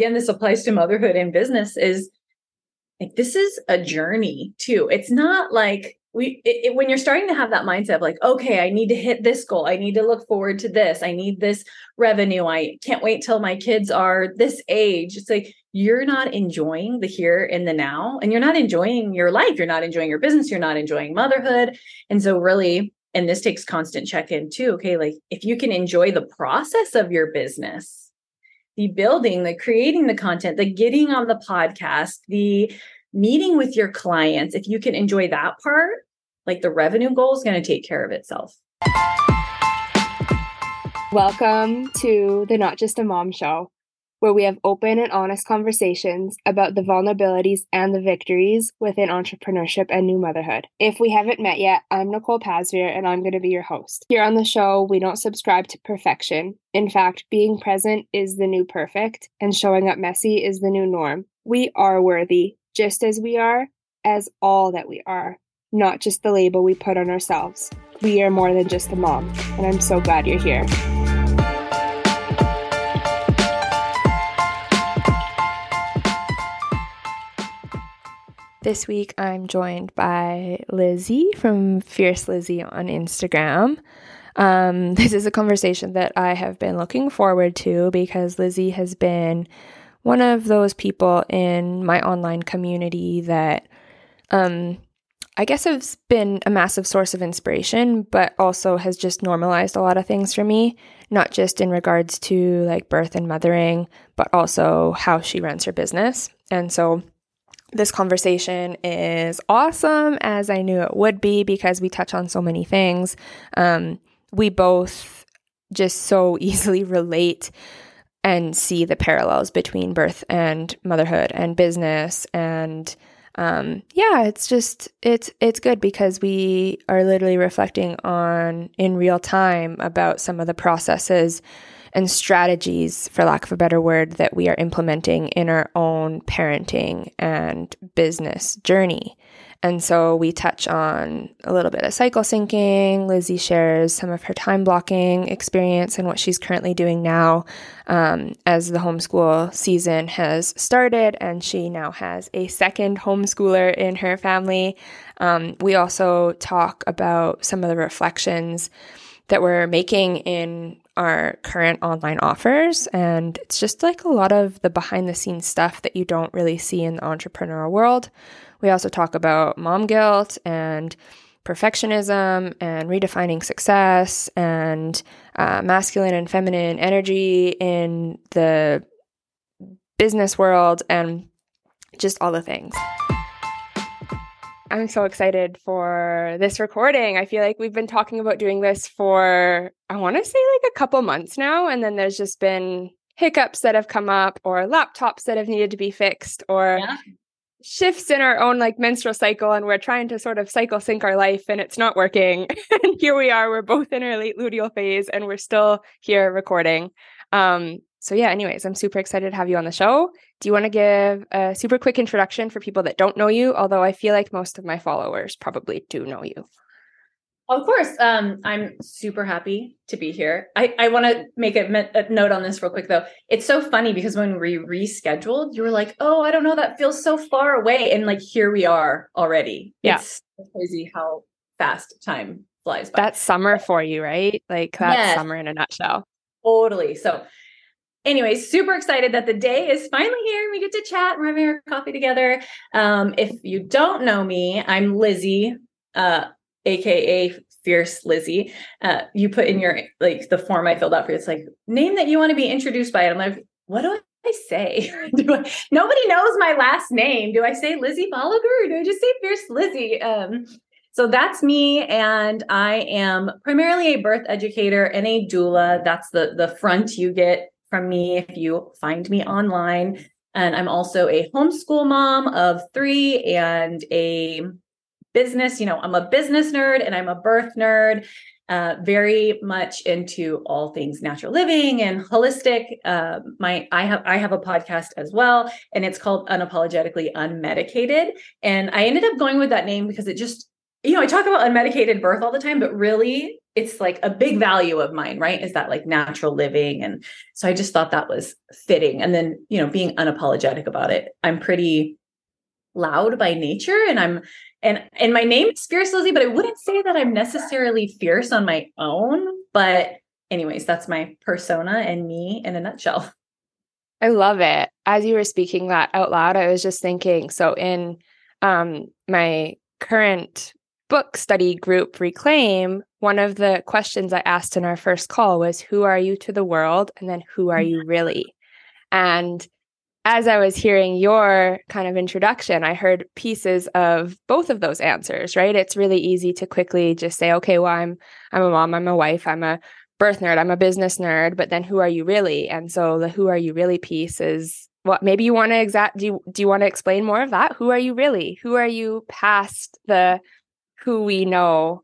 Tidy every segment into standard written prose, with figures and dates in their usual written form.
again, this applies to motherhood and business, is like, this is a journey too. It's not like when you're starting to have that mindset of like, okay, I need to hit this goal. I need to look forward to this. I need this revenue. I can't wait till my kids are this age. It's like, you're not enjoying the here and the now, and you're not enjoying your life. You're not enjoying your business. You're not enjoying motherhood. And so really, and this takes constant check-in too. Okay. Like if you can enjoy the process of your business, the building, the creating the content, the getting on the podcast, the meeting with your clients, if you can enjoy that part, like the revenue goal is going to take care of itself. Welcome to the Not Just a Mom Show, where we have open and honest conversations about the vulnerabilities and the victories within entrepreneurship and new motherhood. If we haven't met yet, I'm Nicole Pasveer, and I'm going to be your host. Here on the show, we don't subscribe to perfection. In fact, being present is the new perfect, and showing up messy is the new norm. We are worthy, just as we are, as all that we are, not just the label we put on ourselves. We are more than just a mom, and I'm so glad you're here. This week, I'm joined by Lizzie from Fierce Lizzie on Instagram. This is a conversation that I have been looking forward to because Lizzie has been one of those people in my online community that I guess has been a massive source of inspiration, but also has just normalized a lot of things for me, not just in regards to like birth and mothering, but also how she runs her business. And so this conversation is awesome, as I knew it would be, because we touch on so many things. We both just so easily relate and see the parallels between birth and motherhood and business. And it's good because we are literally reflecting on in real time about some of the processes and strategies, for lack of a better word, that we are implementing in our own parenting and business journey. And so we touch on a little bit of cycle syncing. Lizzie shares some of her time blocking experience and what she's currently doing now as the homeschool season has started, and she now has a second homeschooler in her family. We also talk about some of the reflections that we're making in our current online offers. And it's just like a lot of the behind the scenes stuff that you don't really see in the entrepreneurial world. We also talk about mom guilt and perfectionism and redefining success and masculine and feminine energy in the business world and just all the things. I'm so excited for this recording. I feel like we've been talking about doing this for, I want to say like a couple months now. And then there's just been hiccups that have come up, or laptops that have needed to be fixed, or shifts in our own like menstrual cycle. And we're trying to sort of cycle sync our life and it's not working. And here we are, we're both in our late luteal phase and we're still here recording. So I'm super excited to have you on the show. Do you want to give a super quick introduction for people that don't know you? Although I feel like most of my followers probably do know you. Of course. I'm super happy to be here. I want to make a note on this real quick though. It's so funny because when we rescheduled, you were like, oh, I don't know, that feels so far away. And like, here we are already. Yeah. It's crazy how fast time flies by. That's summer for you, right? Like that's summer in a nutshell. Totally. So anyway, super excited that the day is finally here. We get to chat. We're having our coffee together. If you don't know me, I'm Lizzie, aka Fierce Lizzie. You put in your like the form I filled out for you. It's like name that you want to be introduced by. And I'm like, what do I say? Nobody knows my last name. Do I say Lizzie Bolliger or do I just say Fierce Lizzie? So that's me, and I am primarily a birth educator and a doula. That's the front you get from me if you find me online. And I'm also a homeschool mom of three and a business, I'm a business nerd and I'm a birth nerd, very much into all things natural living and holistic. I have a podcast as well, and it's called Unapologetically Unmedicated. And I ended up going with that name because it just, I talk about unmedicated birth all the time, but really it's like a big value of mine, right? Is that like natural living. And so I just thought that was fitting. And then, you know, being unapologetic about it, I'm pretty loud by nature, and and my name is Fierce Lizzie, but I wouldn't say that I'm necessarily fierce on my own, but anyways, that's my persona and me in a nutshell. I love it. As you were speaking that out loud, I was just thinking, so in my current book study group, Reclaim, one of the questions I asked in our first call was, who are you to the world? And then who are you really? And as I was hearing your kind of introduction, I heard pieces of both of those answers, right? It's really easy to quickly just say, okay, well, I'm a mom, I'm a wife, I'm a birth nerd, I'm a business nerd, but then who are you really? And so the who are you really piece is, well, maybe you want to do you want to explain more of that? Who are you really? Who are you past the who we know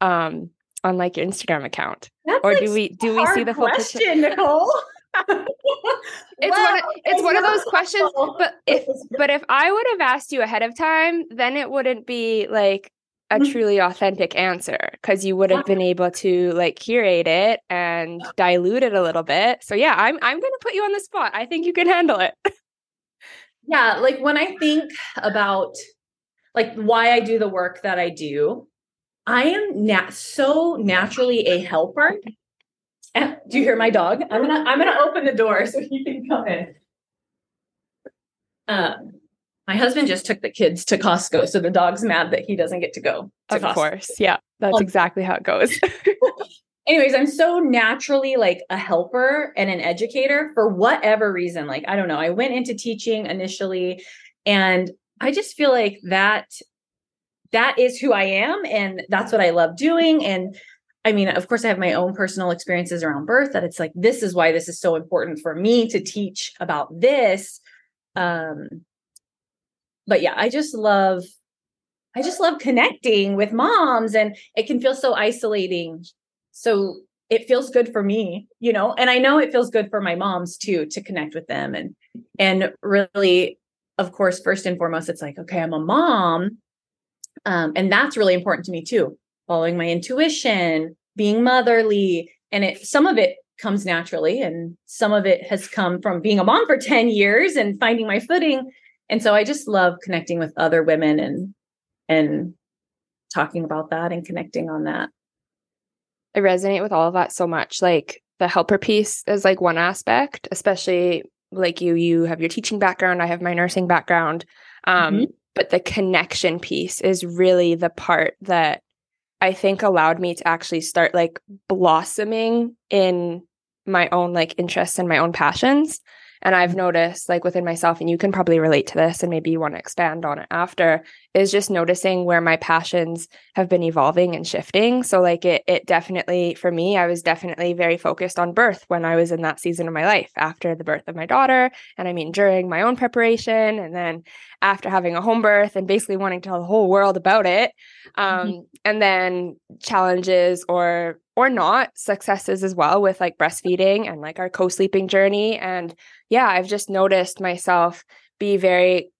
on like your Instagram account? That's or like do we see the full question, picture? Nicole? It's one of those questions, but if I would have asked you ahead of time, then it wouldn't be like a truly authentic answer, because you would have been able to like curate it and dilute it a little bit. So yeah, I'm going to put you on the spot. I think you can handle it. Yeah, like when I think about like why I do the work that I do, I am so naturally a helper. Do you hear my dog? I'm gonna open the door so he can come in. My husband just took the kids to Costco, so the dog's mad that he doesn't get to go to Costco. Of course, yeah, that's exactly how it goes. Anyways, I'm so naturally like a helper and an educator for whatever reason. Like, I don't know, I went into teaching initially, and I just feel like that is who I am, and that's what I love doing. And I mean, of course, I have my own personal experiences around birth that it's like, this is why this is so important for me to teach about this. But yeah, I just love connecting with moms, and it can feel so isolating. So it feels good for me, you know, and I know it feels good for my moms too, to connect with them. And really, of course, first and foremost, it's like, okay, I'm a mom. And that's really important to me too. Following my intuition, being motherly, and some of it comes naturally, and some of it has come from being a mom for 10 years and finding my footing. And so I just love connecting with other women and talking about that and connecting on that. I resonate with all of that so much. Like the helper piece is like one aspect, especially like you have your teaching background, I have my nursing background. But the connection piece is really the part that I think allowed me to actually start like blossoming in my own like interests and my own passions. And I've noticed like within myself, and you can probably relate to this and maybe you want to expand on it after, is just noticing where my passions have been evolving and shifting. So like it definitely, for me, I was definitely very focused on birth when I was in that season of my life after the birth of my daughter. And I mean, during my own preparation and then after having a home birth and basically wanting to tell the whole world about it. And then challenges or not, successes as well with like breastfeeding and like our co-sleeping journey. And yeah, I've just noticed myself be very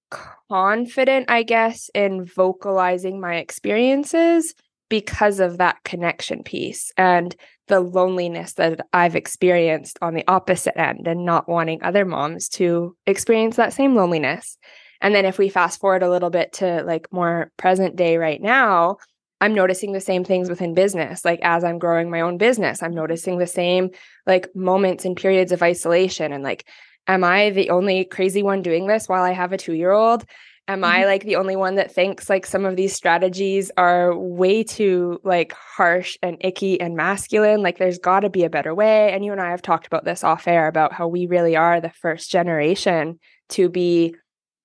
confident, I guess, in vocalizing my experiences because of that connection piece and the loneliness that I've experienced on the opposite end and not wanting other moms to experience that same loneliness. And then if we fast forward a little bit to like more present day right now, I'm noticing the same things within business. Like as I'm growing my own business, I'm noticing the same like moments and periods of isolation. And like, am I the only crazy one doing this while I have a 2-year-old? Am I like the only one that thinks like some of these strategies are way too like harsh and icky and masculine? Like there's got to be a better way. And you and I have talked about this off air about how we really are the first generation to be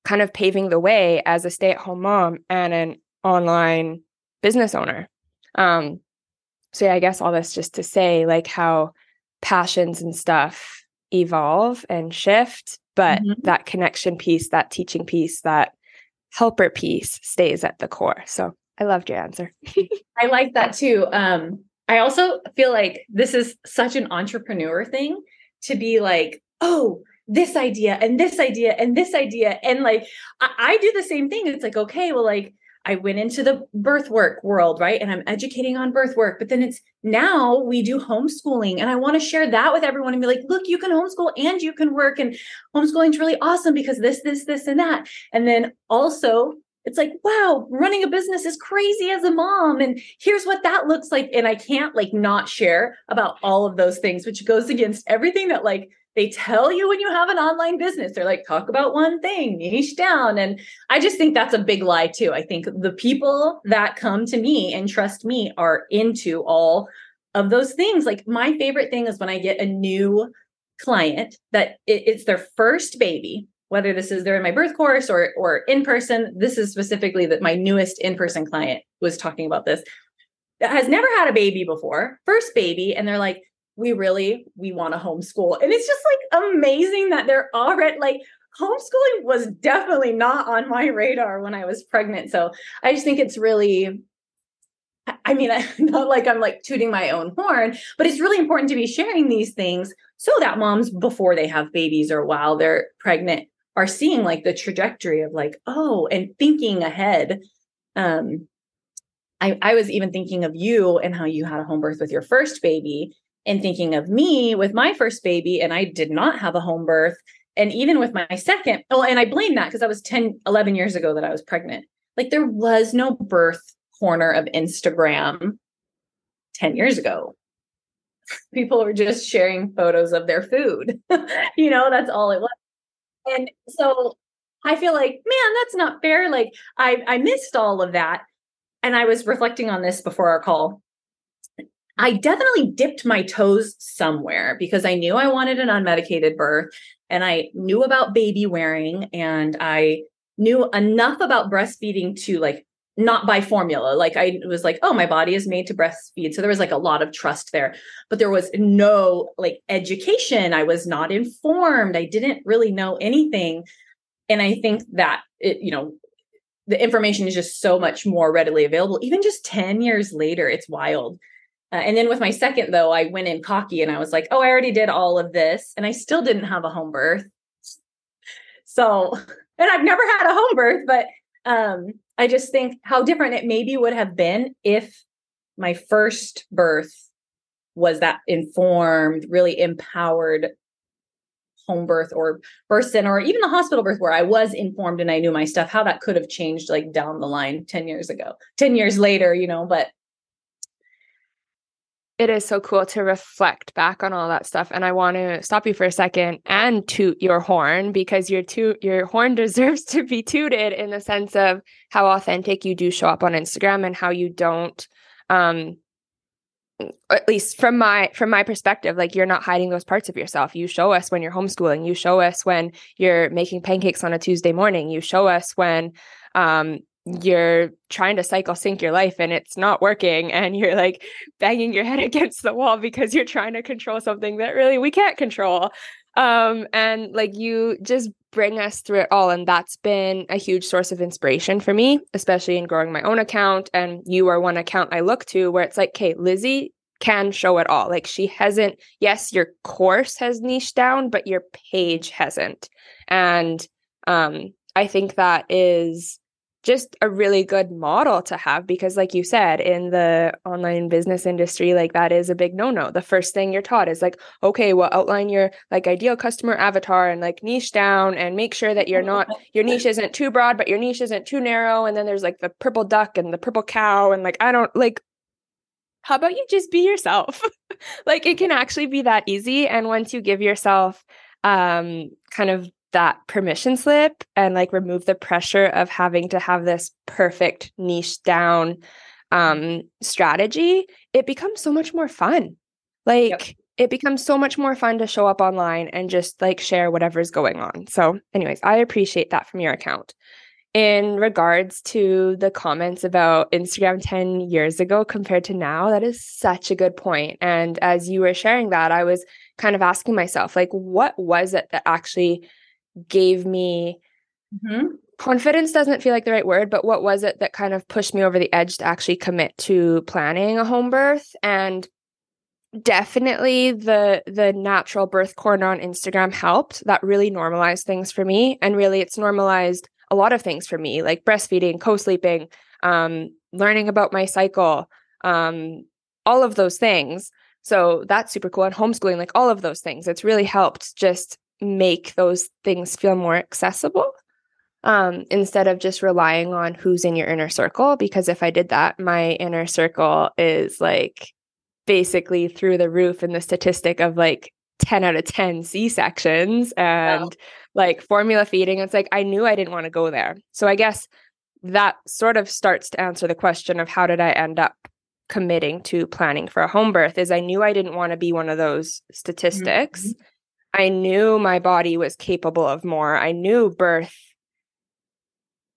kind of paving the way as a stay-at-home mom and an online business owner. So yeah, I guess all this just to say like how passions and stuff evolve and shift, but that connection piece, that teaching piece, that helper piece stays at the core. So I loved your answer. I like that too. I also feel like this is such an entrepreneur thing to be like, oh, this idea and this idea and this idea. And like, I do the same thing. It's like, okay, well, like, I went into the birth work world, right? And I'm educating on birth work, but then it's now we do homeschooling. And I want to share that with everyone and be like, look, you can homeschool and you can work, and homeschooling is really awesome because this, this, this, and that. And then also it's like, wow, running a business is crazy as a mom. And here's what that looks like. And I can't like not share about all of those things, which goes against everything that like they tell you when you have an online business. They're like, talk about one thing, niche down. And I just think that's a big lie too. I think the people that come to me and trust me are into all of those things. Like my favorite thing is when I get a new client that it's their first baby, whether this is they're in my birth course or in person. This is specifically that my newest in-person client was talking about this, that has never had a baby before, first baby. And they're like, we want to homeschool. And it's just like amazing that they're already like, homeschooling was definitely not on my radar when I was pregnant. So I just think it's really, I mean, not like I'm like tooting my own horn, but it's really important to be sharing these things so that moms before they have babies or while they're pregnant are seeing like the trajectory of like, oh, and thinking ahead. I was even thinking of you and how you had a home birth with your first baby, and thinking of me with my first baby, and I did not have a home birth. And even with my second, and I blame that because I was 10, 11 years ago that I was pregnant. Like there was no birth corner of Instagram 10 years ago. People were just sharing photos of their food. You know, that's all it was. And so I feel like, man, that's not fair. Like I missed all of that. And I was reflecting on this before our call. I definitely dipped my toes somewhere because I knew I wanted an unmedicated birth, and I knew about baby wearing, and I knew enough about breastfeeding to like not buy formula. Like I was like, oh, my body is made to breastfeed. So there was like a lot of trust there, but there was no like education. I was not informed. I didn't really know anything. And I think that it, you know, the information is just so much more readily available. Even just 10 years later, it's wild. And then with my second, though, I went in cocky and I was like, oh, I already did all of this. And I still didn't have a home birth. So, and I've never had a home birth, but I just think how different it maybe would have been if my first birth was that informed, really empowered home birth or birth center, or even the hospital birth where I was informed and I knew my stuff, how that could have changed like down the line 10 years ago, 10 years later, you know, but. It is so cool to reflect back on all that stuff. And I want to stop you for a second and toot your horn, because your horn deserves to be tooted in the sense of how authentic you do show up on Instagram and how you don't, at least from my perspective, like you're not hiding those parts of yourself. You show us when you're homeschooling. You show us when you're making pancakes on a Tuesday morning. You show us when, you're trying to cycle sync your life and it's not working, and you're like banging your head against the wall because you're trying to control something that really we can't control. And like you just bring us through it all. And that's been a huge source of inspiration for me, especially in growing my own account. And you are one account I look to where it's like, okay, Lizzie can show it all. Like she hasn't, yes, your course has niched down, but your page hasn't. And I think that is just a really good model to have, because like you said, in the online business industry, like that is a big no-no. The first thing you're taught is like, okay, well, outline your like ideal customer avatar and like niche down and make sure that you're not, your niche isn't too broad, but your niche isn't too narrow. And then there's like the purple duck and the purple cow. And like, I don't like, how about you just be yourself? Like it can actually be that easy. And once you give yourself kind of that permission slip and like remove the pressure of having to have this perfect niche down strategy, it becomes so much more fun. Like It becomes so much more fun to show up online and just like share whatever's going on. So anyways, I appreciate that from your account. In regards to the comments about Instagram 10 years ago compared to now, that is such a good point. And as you were sharing that, I was kind of asking myself, like, what was it that actually gave me confidence? Doesn't feel like the right word, but what was it that kind of pushed me over the edge to actually commit to planning a home birth? And definitely the natural birth corner on Instagram helped. That really normalized things for me, and really it's normalized a lot of things for me, like breastfeeding, co-sleeping, learning about my cycle, all of those things. So that's super cool. And homeschooling, like all of those things, it's really helped just make those things feel more accessible, instead of just relying on who's in your inner circle. Because if I did that, my inner circle is like basically through the roof in the statistic of like 10 out of 10 C-sections and wow. like formula feeding. It's like, I knew I didn't want to go there. So I guess that sort of starts to answer the question of how did I end up committing to planning for a home birth, is I knew I didn't want to be one of those statistics. Mm-hmm. I knew my body was capable of more. I knew birth,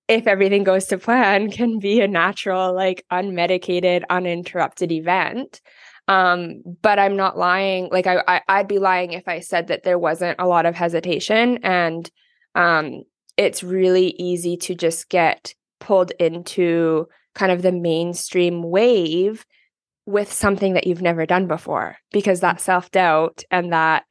if everything goes to plan, can be a natural, like unmedicated, uninterrupted event. But I'm not lying. Like I'd be lying if I said that there wasn't a lot of hesitation. And it's really easy to just get pulled into kind of the mainstream wave with something that you've never done before, because that self-doubt and that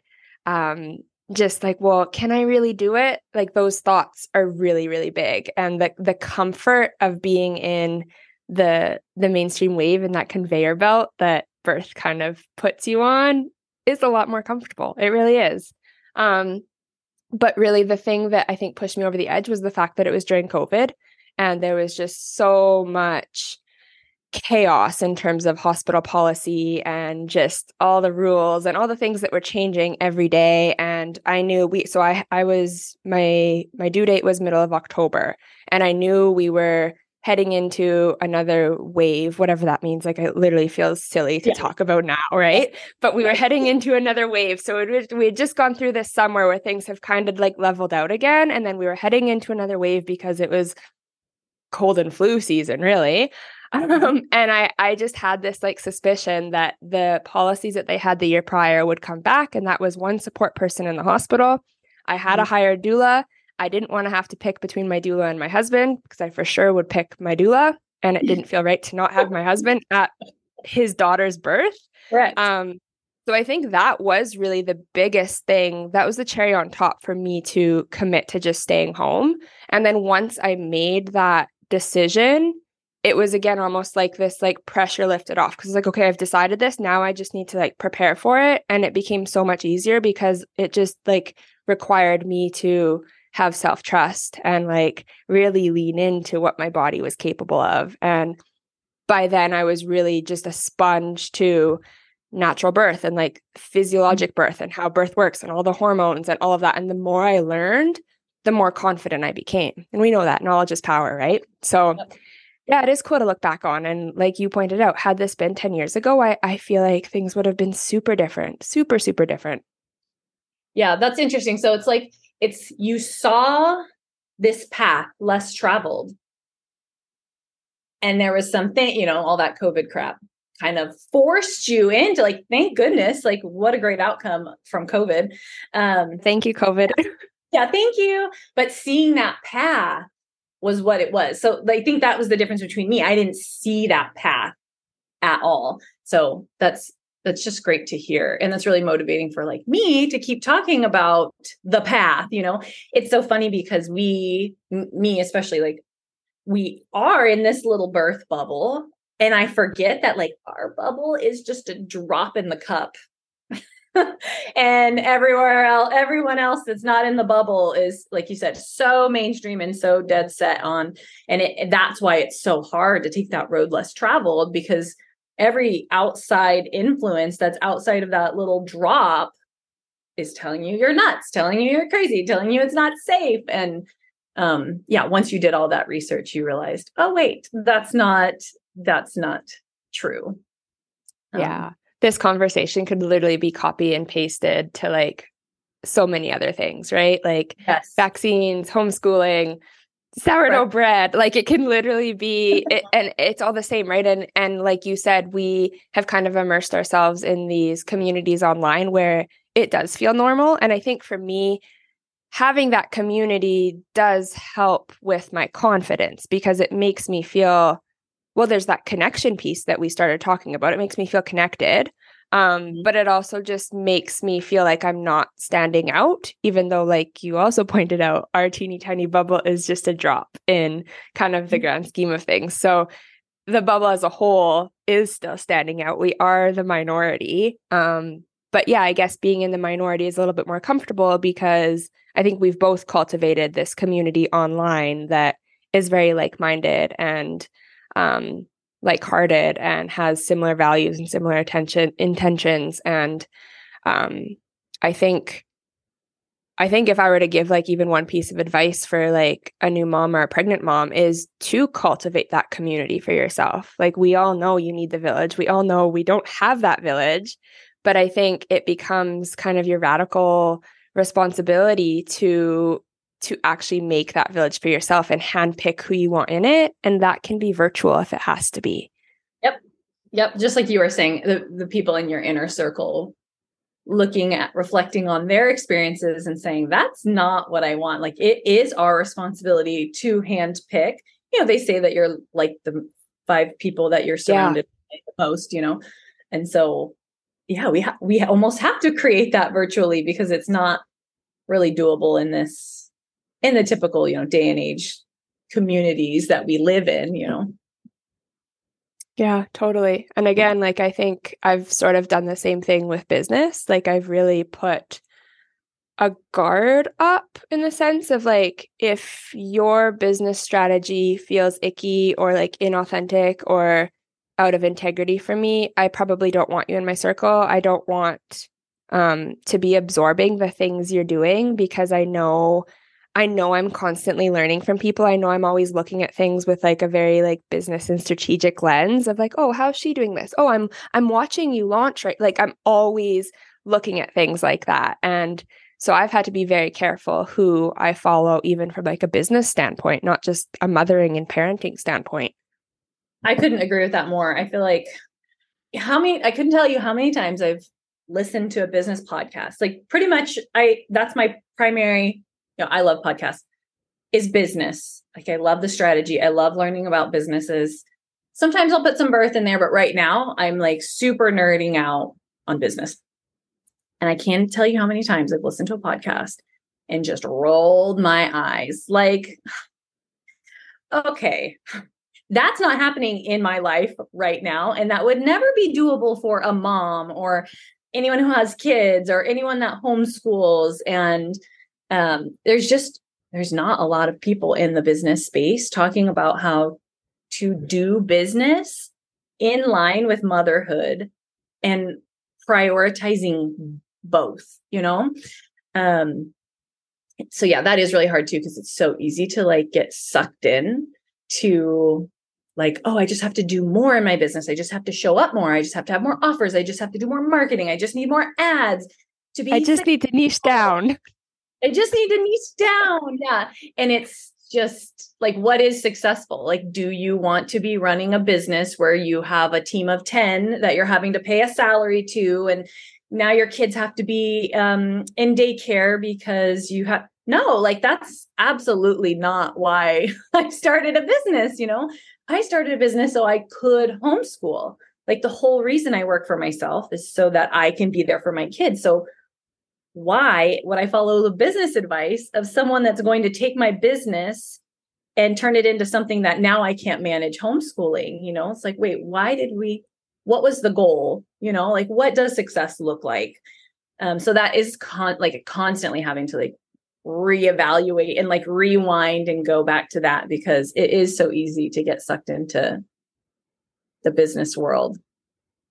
just like, well, can I really do it? Like those thoughts are really, really big. And the comfort of being in the mainstream wave and that conveyor belt that birth kind of puts you on is a lot more comfortable. It really is. But really the thing that I think pushed me over the edge was the fact that it was during COVID. And there was just so much chaos in terms of hospital policy and just all the rules and all the things that were changing every day. And I knew my due date was middle of October, and I knew we were heading into another wave, whatever that means. Like it literally feels silly to talk about now, right? But we were heading into another wave. So we had just gone through this summer where things have kind of like leveled out again. And then we were heading into another wave because it was cold and flu season, really. And I just had this like suspicion that the policies that they had the year prior would come back. And that was one support person in the hospital. I had a hired doula. I didn't want to have to pick between my doula and my husband, because I for sure would pick my doula. And it didn't feel right to not have my husband at his daughter's birth. Right. So I think that was really the biggest thing. That was the cherry on top for me to commit to just staying home. And then once I made that decision, it was again almost like this like pressure lifted off, because it's like, okay, I've decided this. Now I just need to like prepare for it. And it became so much easier because it just like required me to have self-trust and like really lean into what my body was capable of. And by then I was really just a sponge to natural birth and like physiologic birth and how birth works and all the hormones and all of that. And the more I learned, the more confident I became. And we know that knowledge is power, right? So yeah, it is cool to look back on. And like you pointed out, had this been 10 years ago, I feel like things would have been super different. Yeah, that's interesting. So it's like, you saw this path less traveled, and there was something, you know, all that COVID crap kind of forced you into like, thank goodness, like what a great outcome from COVID. Thank you, COVID. Yeah, thank you. But seeing that path was what it was. So I think that was the difference between me. I didn't see that path at all. So that's just great to hear. And that's really motivating for like me to keep talking about the path. You know, it's so funny because me especially, like we are in this little birth bubble. And I forget that like our bubble is just a drop in the cup and everyone else that's not in the bubble is, like you said, so mainstream and so dead set on. And that's why it's so hard to take that road less traveled, because every outside influence that's outside of that little drop is telling you you're nuts, telling you you're crazy, telling you it's not safe. And once you did all that research, you realized, oh, wait, that's not true. This conversation could literally be copy and pasted to like so many other things, right? Like yes. Vaccines, homeschooling, sourdough bread, like it can literally be, and it's all the same, right? And like you said, we have kind of immersed ourselves in these communities online where it does feel normal. And I think for me, having that community does help with my confidence, because it makes me feel, well, there's that connection piece that we started talking about. It makes me feel connected. But it also just makes me feel like I'm not standing out, even though, like you also pointed out, our teeny tiny bubble is just a drop in kind of the grand scheme of things. So the bubble as a whole is still standing out. We are the minority. But yeah, I guess being in the minority is a little bit more comfortable because I think we've both cultivated this community online that is very like-minded and like-hearted and has similar values and similar intentions. And I think if I were to give like even one piece of advice for like a new mom or a pregnant mom is to cultivate that community for yourself. Like we all know you need the village. We all know we don't have that village, but I think it becomes kind of your radical responsibility to actually make that village for yourself and handpick who you want in it. And that can be virtual if it has to be. Yep. Just like you were saying, the people in your inner circle looking at, reflecting on their experiences and saying, that's not what I want. Like it is our responsibility to handpick. You know, they say that you're like the 5 people that you're surrounded by the most, you know? And so, yeah, we almost have to create that virtually because it's not really doable in the typical, you know, day and age communities that we live in, you know? Yeah, totally. And again, like, I think I've sort of done the same thing with business. Like I've really put a guard up in the sense of like, if your business strategy feels icky or like inauthentic or out of integrity for me, I probably don't want you in my circle. I don't want to be absorbing the things you're doing because I know I'm constantly learning from people. I know I'm always looking at things with like a very like business and strategic lens of like, oh, how's she doing this? Oh, I'm watching you launch, right? Like I'm always looking at things like that. And so I've had to be very careful who I follow, even from like a business standpoint, not just a mothering and parenting standpoint. I couldn't agree with that more. I feel like I couldn't tell you how many times I've listened to a business podcast. Like pretty much that's my primary, you know, I love podcasts, is business. Like I love the strategy. I love learning about businesses. Sometimes I'll put some birth in there, but right now I'm like super nerding out on business. And I can't tell you how many times I've listened to a podcast and just rolled my eyes like, okay, that's not happening in my life right now. And that would never be doable for a mom or anyone who has kids or anyone that homeschools. And there's not a lot of people in the business space talking about how to do business in line with motherhood and prioritizing both, you know? So yeah, that is really hard too, because it's so easy to like get sucked in to like, oh, I just have to do more in my business. I just have to show up more. I just have to have more offers. I just have to do more marketing. I just need more ads to be. I just need to niche down. Yeah. And it's just like, what is successful? Like, do you want to be running a business where you have a team of 10 that you're having to pay a salary to? And now your kids have to be in daycare because you have, no, like that's absolutely not why I started a business. You know, I started a business so I could homeschool. Like the whole reason I work for myself is so that I can be there for my kids. So why would I follow the business advice of someone that's going to take my business and turn it into something that now I can't manage homeschooling? You know, it's like, wait, what was the goal? You know, like what does success look like? So that is like constantly having to like reevaluate and like rewind and go back to that because it is so easy to get sucked into the business world.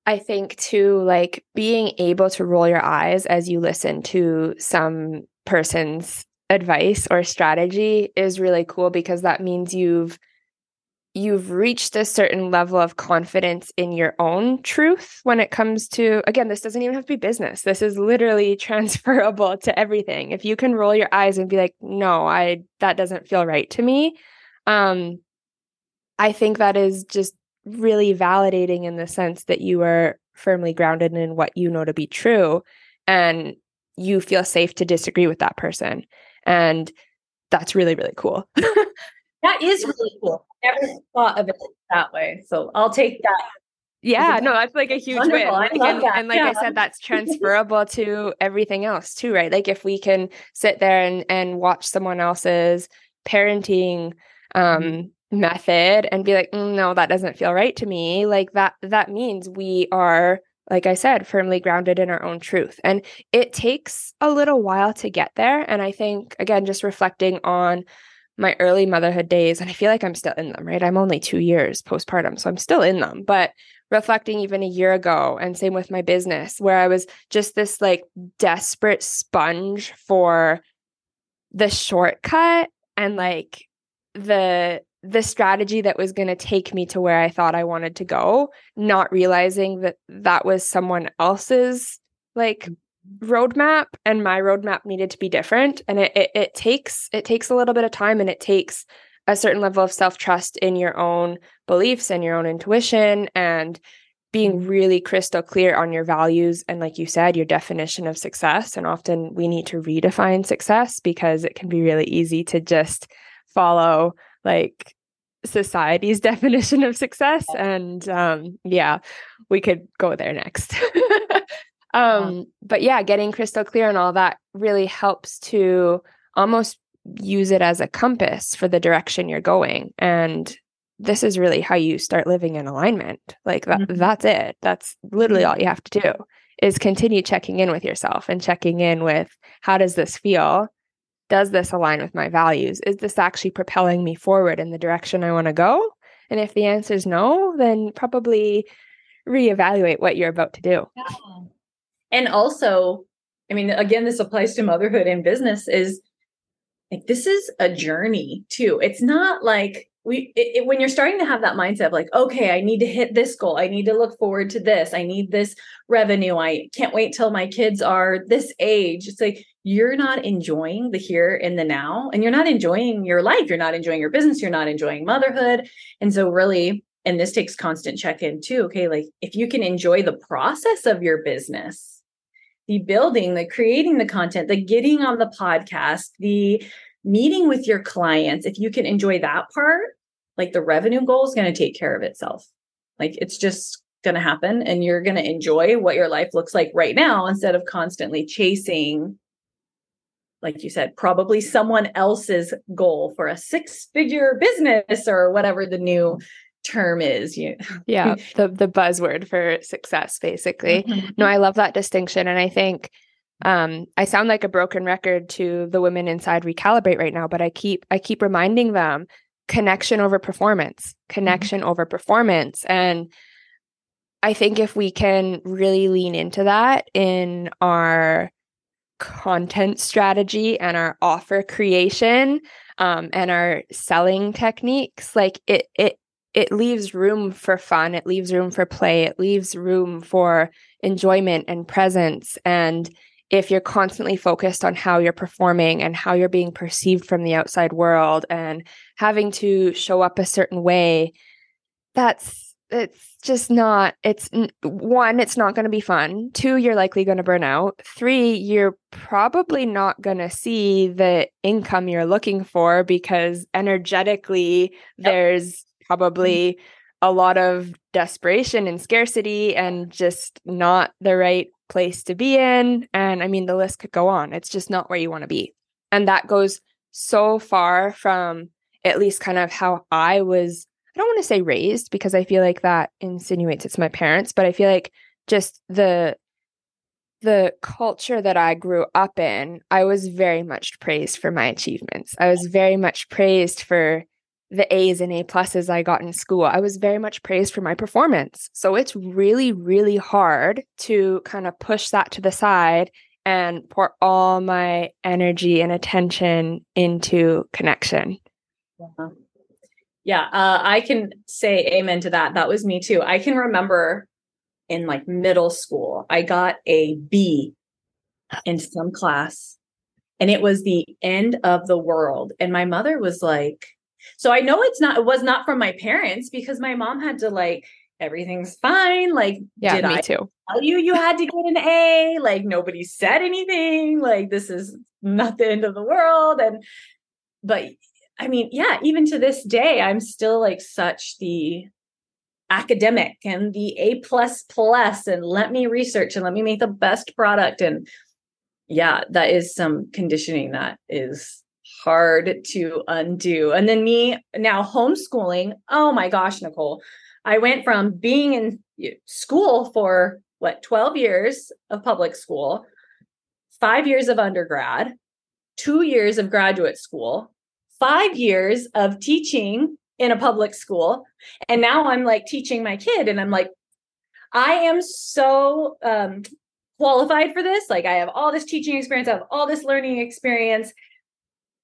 I think too, like being able to roll your eyes as you listen to some person's advice or strategy is really cool because that means you've reached a certain level of confidence in your own truth when it comes to, again, this doesn't even have to be business. This is literally transferable to everything. If you can roll your eyes and be like, no, that doesn't feel right to me. I think that is just really validating in the sense that you are firmly grounded in what you know to be true and you feel safe to disagree with that person. And that's really, really cool. That is really cool. I never thought of it that way. So I'll take that Yeah, no, that's like a huge win. And like I said, that's transferable to everything else too, right? Like if we can sit there and watch someone else's parenting method and be like, no, that doesn't feel right to me. Like that means we are, like I said, firmly grounded in our own truth. And it takes a little while to get there. And I think, again, just reflecting on my early motherhood days, and I feel like I'm still in them, right? I'm only 2 years postpartum, so I'm still in them. But reflecting even a year ago, and same with my business, where I was just this like desperate sponge for the shortcut and like the strategy that was going to take me to where I thought I wanted to go, not realizing that that was someone else's like roadmap, and my roadmap needed to be different. And it takes a little bit of time, and it takes a certain level of self-trust in your own beliefs and your own intuition, and being really crystal clear on your values. And like you said, your definition of success. And often we need to redefine success, because it can be really easy to just follow like society's definition of success. And we could go there next. But yeah, getting crystal clear and all that really helps to almost use it as a compass for the direction you're going. And this is really how you start living in alignment. Like that's it. That's literally all you have to do, is continue checking in with yourself and checking in with, how does this feel? Does this align with my values? Is this actually propelling me forward in the direction I want to go? And if the answer is no, then probably reevaluate what you're about to do. Yeah. And also, I mean, again, this applies to motherhood and business, is like, this is a journey too. It's not like when you're starting to have that mindset of like, okay, I need to hit this goal. I need to look forward to this. I need this revenue. I can't wait till my kids are this age. It's like, you're not enjoying the here and the now, and you're not enjoying your life. You're not enjoying your business. You're not enjoying motherhood. And so really, and this takes constant check-in too. Okay. Like if you can enjoy the process of your business, the building, the creating the content, the getting on the podcast, the meeting with your clients, if you can enjoy that part, like the revenue goal is going to take care of itself. Like it's just going to happen, and you're going to enjoy what your life looks like right now, instead of constantly chasing, like you said, probably someone else's goal for a 6-figure business or whatever the new term is. Yeah, the buzzword for success, basically. No, I love that distinction. And I think I sound like a broken record to the women inside Recalibrate right now, but I keep reminding them, connection over performance. And I think if we can really lean into that in our content strategy and our offer creation and our selling techniques, like it leaves room for fun. It leaves room for play. It leaves room for enjoyment and presence. And if you're constantly focused on how you're performing and how you're being perceived from the outside world and having to show up a certain way, it's not going to be fun. 2, you're likely going to burn out. 3, you're probably not going to see the income you're looking for, because energetically there's probably a lot of desperation and scarcity and just not the right place to be in. And I mean, the list could go on. It's just not where you want to be. And that goes so far from at least kind of how I was, I don't want to say raised, because I feel like that insinuates it's my parents, but I feel like just the culture that I grew up in, I was very much praised for my achievements. I was very much praised for the A's and A+ I got in school. I was very much praised for my performance. So it's really, really hard to kind of push that to the side and pour all my energy and attention into connection. Yeah. I can say amen to that. That was me too. I can remember in like middle school, I got a B in some class, and it was the end of the world. And my mother was like, so I know it was not from my parents, because my mom had to like, everything's fine. Like, yeah, did I too. Tell you had to get an A? Like nobody said anything. Like this is not the end of the world. But I mean, yeah, even to this day, I'm still like such the academic and the A++ and let me research and let me make the best product. And yeah, that is some conditioning that is hard to undo. And then me now homeschooling. Oh my gosh, Nicole, I went from being in school for 12 years of public school, 5 years of undergrad, 2 years of graduate school, 5 years of teaching in a public school. And now I'm like teaching my kid and I'm like, I am so qualified for this. Like I have all this teaching experience, I have all this learning experience.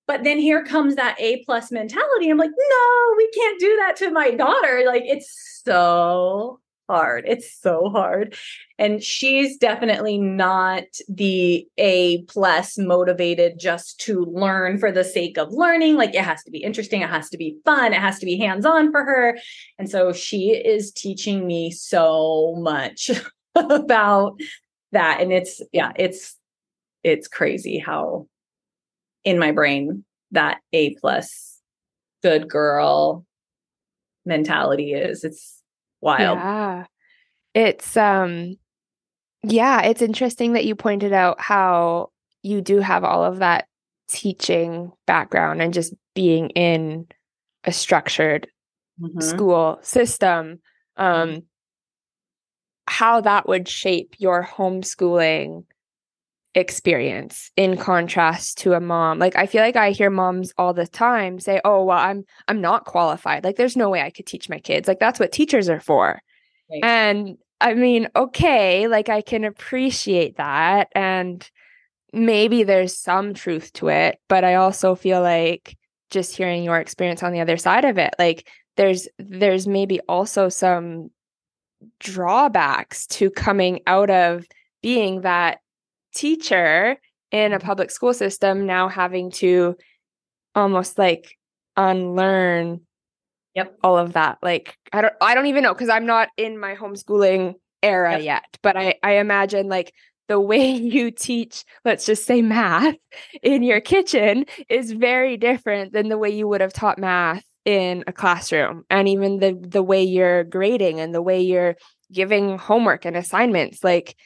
But then here comes that A+ mentality. I'm like, no, we can't do that to my daughter. Like it's so hard. It's so hard. And she's definitely not the A+ motivated just to learn for the sake of learning. Like it has to be interesting. It has to be fun. It has to be hands-on for her. And so she is teaching me so much about that. And it's crazy how in my brain that A+ good girl mentality is. It's wild. Yeah. It's interesting that you pointed out how you do have all of that teaching background and just being in a structured school system, how that would shape your homeschooling experience in contrast to a mom. Like, I feel like I hear moms all the time say, oh, well, I'm not qualified. Like, there's no way I could teach my kids. Like, that's what teachers are for. Right. And I mean, okay, like I can appreciate that. And maybe there's some truth to it, but I also feel like just hearing your experience on the other side of it, like there's maybe also some drawbacks to coming out of being that teacher in a public school system, now having to almost like unlearn all of that. Like, I don't even know, because I'm not in my homeschooling era yet, but I imagine like the way you teach, let's just say math in your kitchen is very different than the way you would have taught math in a classroom. And even the way you're grading and the way you're giving homework and assignments, like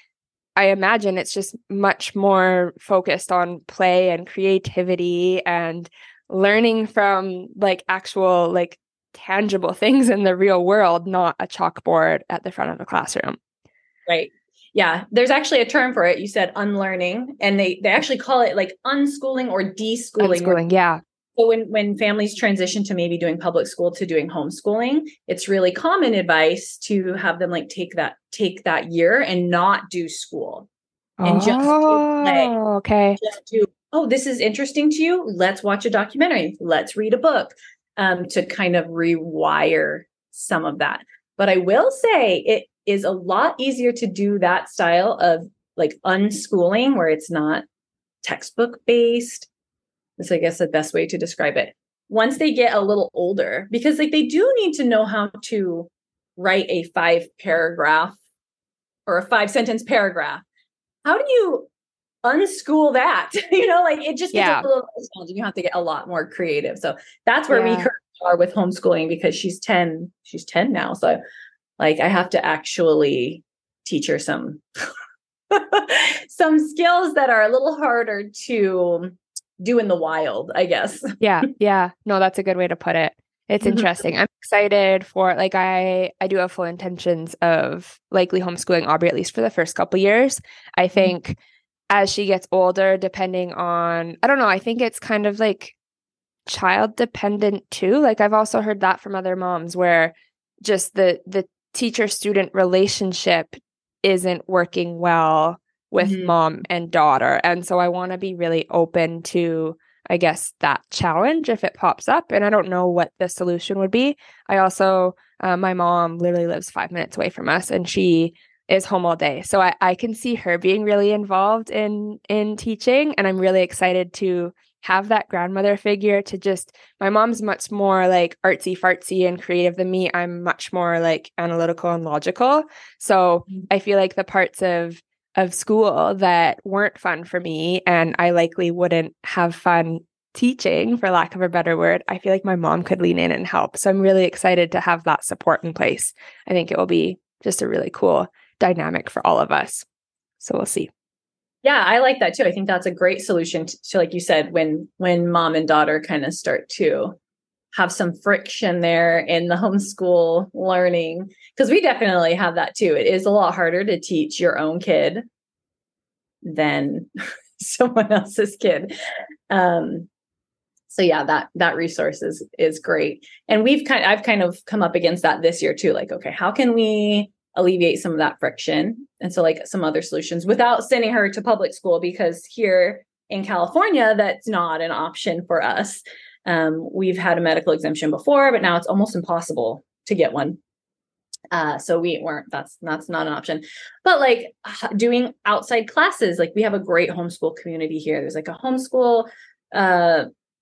I imagine it's just much more focused on play and creativity and learning from like actual, like tangible things in the real world, not a chalkboard at the front of a classroom. Right. Yeah. There's actually a term for it. You said unlearning, and they actually call it like unschooling or deschooling. Unschooling, yeah. So when families transition to maybe doing public school to doing homeschooling, it's really common advice to have them like take that year and not do school and just do play. Okay. Just do, oh, this is interesting to you. Let's watch a documentary. Let's read a book to kind of rewire some of that. But I will say it is a lot easier to do that style of like unschooling where it's not textbook based. That's, I guess, the best way to describe it. Once they get a little older, because like they do need to know how to write a 5-paragraph or a 5-sentence paragraph. How do you unschool that? You know, like it just gets a little challenging. You have to get a lot more creative. So that's where we currently are with homeschooling, because she's 10. She's 10 now. So like I have to actually teach her some skills that are a little harder to do in the wild, I guess. Yeah. No, that's a good way to put it. It's interesting. I'm excited for like, I do have full intentions of likely homeschooling Aubrey, at least for the first couple years. I think as she gets older, depending on, I don't know, I think it's kind of like child dependent too. Like I've also heard that from other moms where just the teacher-student relationship isn't working well with mom and daughter. And so I want to be really open to, I guess, that challenge if it pops up. And I don't know what the solution would be. I also, my mom literally lives 5 minutes away from us and she is home all day. So I can see her being really involved in teaching. And I'm really excited to have that grandmother figure to just, my mom's much more like artsy fartsy and creative than me. I'm much more like analytical and logical. So I feel like the parts of school that weren't fun for me, and I likely wouldn't have fun teaching, for lack of a better word, I feel like my mom could lean in and help. So I'm really excited to have that support in place. I think it will be just a really cool dynamic for all of us. So we'll see. Yeah, I like that too. I think that's a great solution to, like you said, when mom and daughter kind of start to have some friction there in the homeschool learning, because we definitely have that too. It is a lot harder to teach your own kid than someone else's kid. So yeah, that resource is great. And I've kind of come up against that this year too. Like, okay, how can we alleviate some of that friction? And so like some other solutions without sending her to public school, because here in California, that's not an option for us. We've had a medical exemption before, but now it's almost impossible to get one. So we weren't, that's not an option, but like doing outside classes, like we have a great homeschool community here. There's like a homeschool,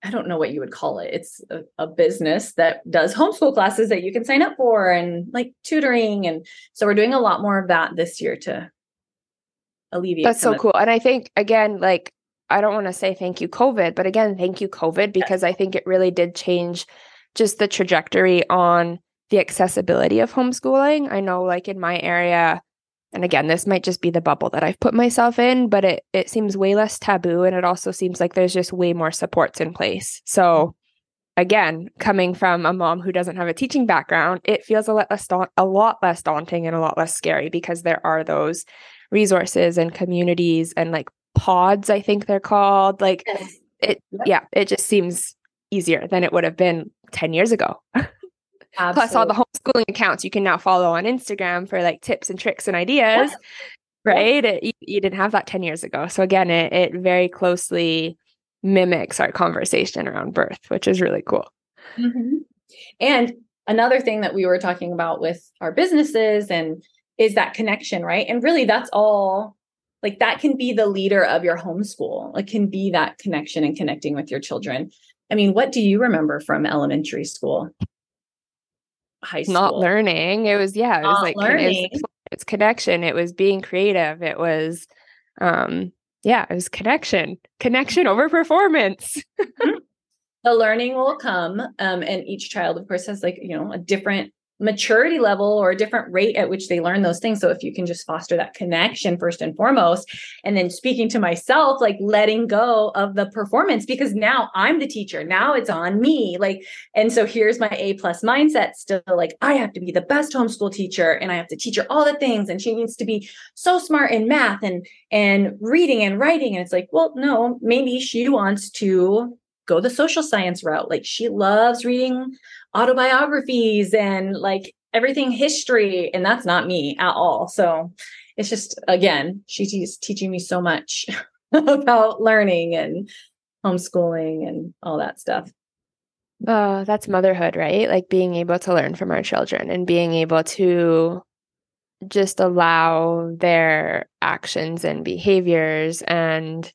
I don't know what you would call it. It's a business that does homeschool classes that you can sign up for and like tutoring. And so we're doing a lot more of that this year to alleviate. That's so cool. And I think, again, like, I don't want to say thank you, COVID, but again, thank you, COVID, because I think it really did change just the trajectory on the accessibility of homeschooling. I know like in my area, and again, this might just be the bubble that I've put myself in, but it seems way less taboo. And it also seems like there's just way more supports in place. So again, coming from a mom who doesn't have a teaching background, it feels a lot less daunting and a lot less scary, because there are those resources and communities and like pods, I think they're called. Like yes. It just seems easier than it would have been 10 years ago. Plus all the homeschooling accounts you can now follow on Instagram for like tips and tricks and ideas, yeah. Right? Yeah. You didn't have that 10 years ago. So again, it very closely mimics our conversation around birth, which is really cool. Mm-hmm. And another thing that we were talking about with our businesses and is that connection, right? And really that's all, like that can be the leader of your homeschool. It can be that connection and connecting with your children. I mean, what do you remember from elementary school? High school. Not learning. It was connection. It was being creative. It was, it was connection over performance. The learning will come. And each child, of course, has like, you know, a different maturity level or a different rate at which they learn those things. So if you can just foster that connection first and foremost, and then speaking to myself, like letting go of the performance, because now I'm the teacher, now it's on me. Like, and so here's my A+ mindset still, like I have to be the best homeschool teacher and I have to teach her all the things. And she needs to be so smart in math and reading and writing. And it's like, well, no, maybe she wants to go the social science route. Like she loves reading autobiographies and like everything history. And that's not me at all. So it's just, again, she's teaching me so much about learning and homeschooling and all that stuff. Oh, that's motherhood, right? Like being able to learn from our children and being able to just allow their actions and behaviors and,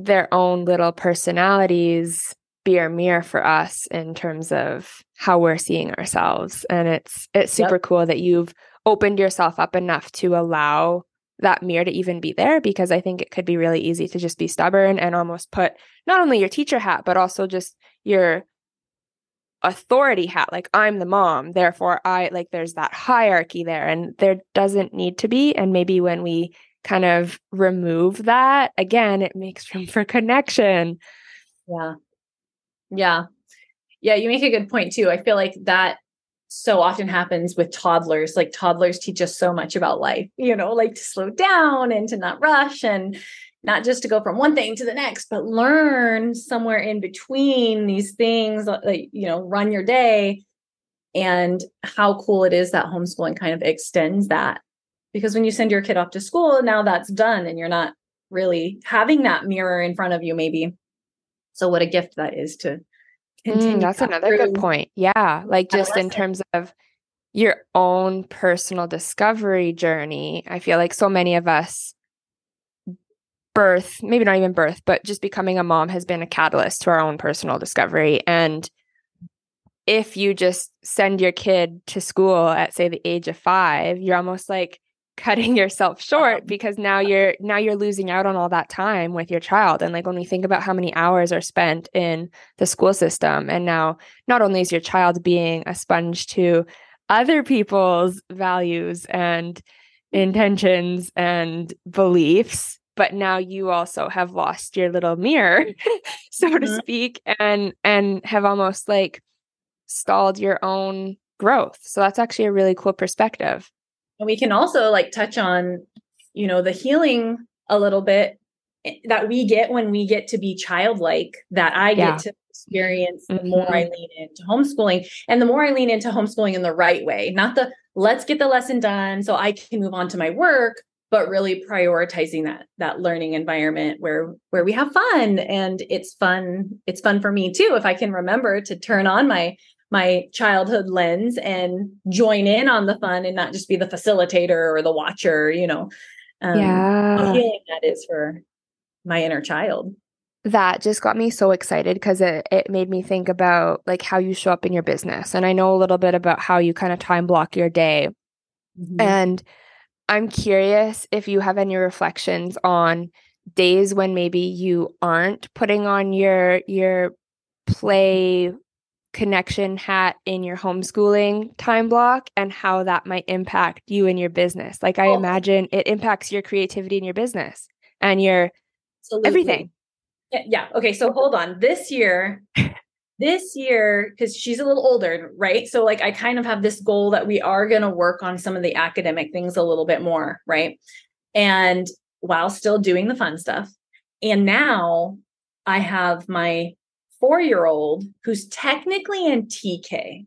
their own little personalities be a mirror for us in terms of how we're seeing ourselves. And it's super cool that you've opened yourself up enough to allow that mirror to even be there, because I think it could be really easy to just be stubborn and almost put not only your teacher hat, but also just your authority hat. Like I'm the mom, therefore there's that hierarchy there, and there doesn't need to be. And maybe when we kind of remove that, again, it makes room for connection. Yeah. Yeah. Yeah. You make a good point too. I feel like that so often happens with toddlers. Like toddlers teach us so much about life, you know, like to slow down and to not rush and not just to go from one thing to the next, but learn somewhere in between these things, like, you know, run your day. And how cool it is that homeschooling kind of extends that. Because when you send your kid off to school, now that's done and you're not really having that mirror in front of you, maybe. So what a gift that is to continue. That's another good point. Yeah. Like just in terms of your own personal discovery journey, I feel like so many of us birth, maybe not even birth, but just becoming a mom has been a catalyst to our own personal discovery. And if you just send your kid to school at, say, the age of 5, you're almost like, cutting yourself short, because now you're losing out on all that time with your child. And like, when we think about how many hours are spent in the school system, and now not only is your child being a sponge to other people's values and intentions and beliefs, but now you also have lost your little mirror, so to speak, and have almost like stalled your own growth. So that's actually a really cool perspective. And we can also like touch on, you know, the healing a little bit that we get when we get to be childlike, that I get to experience the more I lean into homeschooling, and the more I lean into homeschooling in the right way, not the let's get the lesson done so I can move on to my work, but really prioritizing that learning environment where we have fun. And it's fun. It's fun for me too, if I can remember to turn on my childhood lens and join in on the fun and not just be the facilitator or the watcher, you know. How healing that is for my inner child. That just got me so excited, because it made me think about like how you show up in your business. And I know a little bit about how you kind of time block your day. Mm-hmm. And I'm curious if you have any reflections on days when maybe you aren't putting on your play connection hat in your homeschooling time block, and how that might impact you and your business. Like, I imagine it impacts your creativity in your business and your everything. Yeah. Okay. So hold on. This year, because she's a little older, right? So like, I kind of have this goal that we are going to work on some of the academic things a little bit more, right? And while still doing the fun stuff. And now I have my 4-year-old who's technically in TK.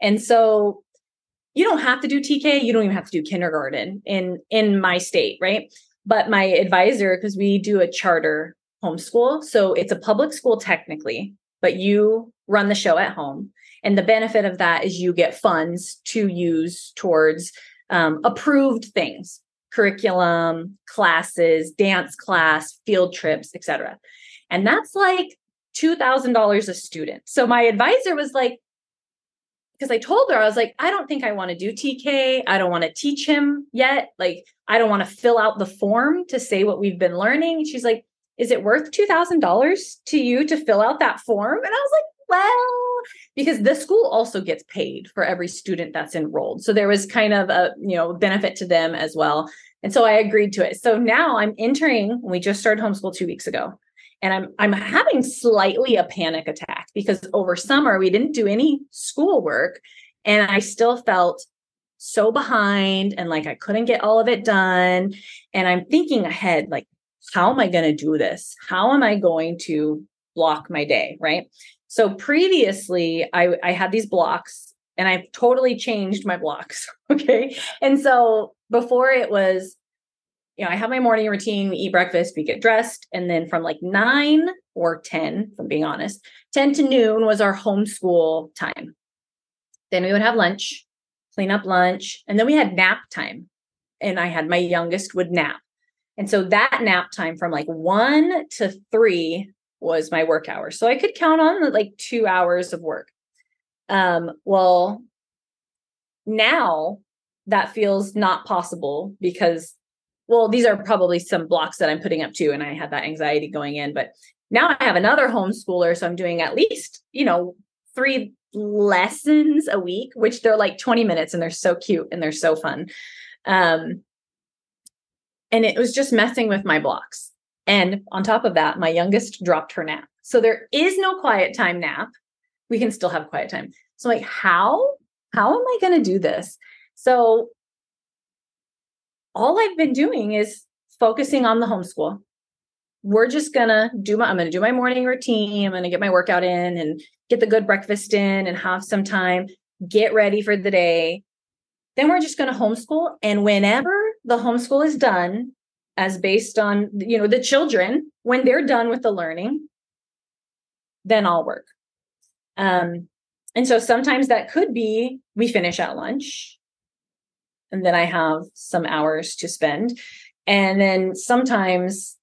And so you don't have to do TK. You don't even have to do kindergarten in my state, right? But my advisor, because we do a charter homeschool, so it's a public school technically, but you run the show at home. And the benefit of that is you get funds to use towards approved things, curriculum, classes, dance class, field trips, et cetera. And that's like $2,000 a student. So my advisor was like, because I told her, I was like, I don't think I want to do TK. I don't want to teach him yet. Like, I don't want to fill out the form to say what we've been learning. She's like, is it worth $2,000 to you to fill out that form? And I was like, well, because the school also gets paid for every student that's enrolled. So there was kind of a, you know, benefit to them as well. And so I agreed to it. So now I'm entering, we just started homeschool 2 weeks ago. And I'm having slightly a panic attack, because over summer we didn't do any schoolwork, and I still felt so behind and like I couldn't get all of it done. And I'm thinking ahead, like, how am I going to do this? How am I going to block my day? Right. So previously I had these blocks, and I've totally changed my blocks. Okay. And so before it was, you know, I have my morning routine, we eat breakfast, we get dressed. And then from like 9 or 10, if I'm being honest, 10 to noon was our homeschool time. Then we would have lunch, clean up lunch. And then we had nap time. And I had my youngest would nap. And so that nap time from like 1 to 3 was my work hour. So I could count on like 2 hours of work. Well, now that feels not possible, because well, these are probably some blocks that I'm putting up too. And I had that anxiety going in, but now I have another homeschooler. So I'm doing at least, you know, 3 lessons a week, which they're like 20 minutes and they're so cute and they're so fun. And it was just messing with my blocks. And on top of that, my youngest dropped her nap. So there is no quiet time nap. We can still have quiet time. So like, how am I going to do this? So all I've been doing is focusing on the homeschool. We're just going to do I'm going to do my morning routine. I'm going to get my workout in and get the good breakfast in and have some time, get ready for the day. Then we're just going to homeschool. And whenever the homeschool is done, as based on, you know, the children, when they're done with the learning, then I'll work. And so sometimes that could be, we finish at lunch, and then I have some hours to spend. And then sometimes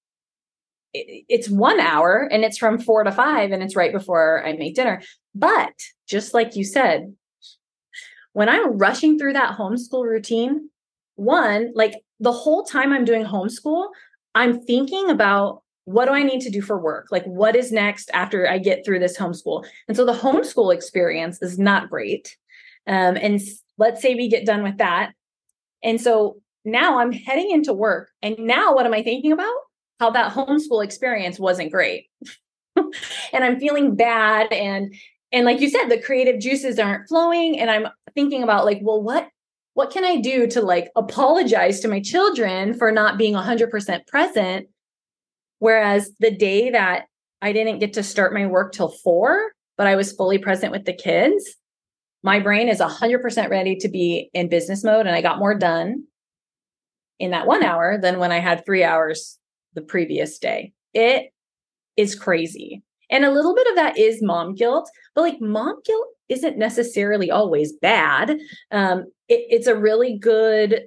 it's 1 hour, and it's from 4 to 5, and it's right before I make dinner. But just like you said, when I'm rushing through that homeschool routine, one, like the whole time I'm doing homeschool, I'm thinking about what do I need to do for work? Like what is next after I get through this homeschool? And so the homeschool experience is not great. And let's say we get done with that. And so now I'm heading into work. And now what am I thinking about? How that homeschool experience wasn't great. And I'm feeling bad. And like you said, the creative juices aren't flowing. And I'm thinking about like, well, what can I do to like apologize to my children for not being 100% present? Whereas the day that I didn't get to start my work till 4, but I was fully present with the kids, my brain is 100% ready to be in business mode. And I got more done in that 1 hour than when I had 3 hours the previous day. It is crazy. And a little bit of that is mom guilt, but like mom guilt isn't necessarily always bad. It's a really good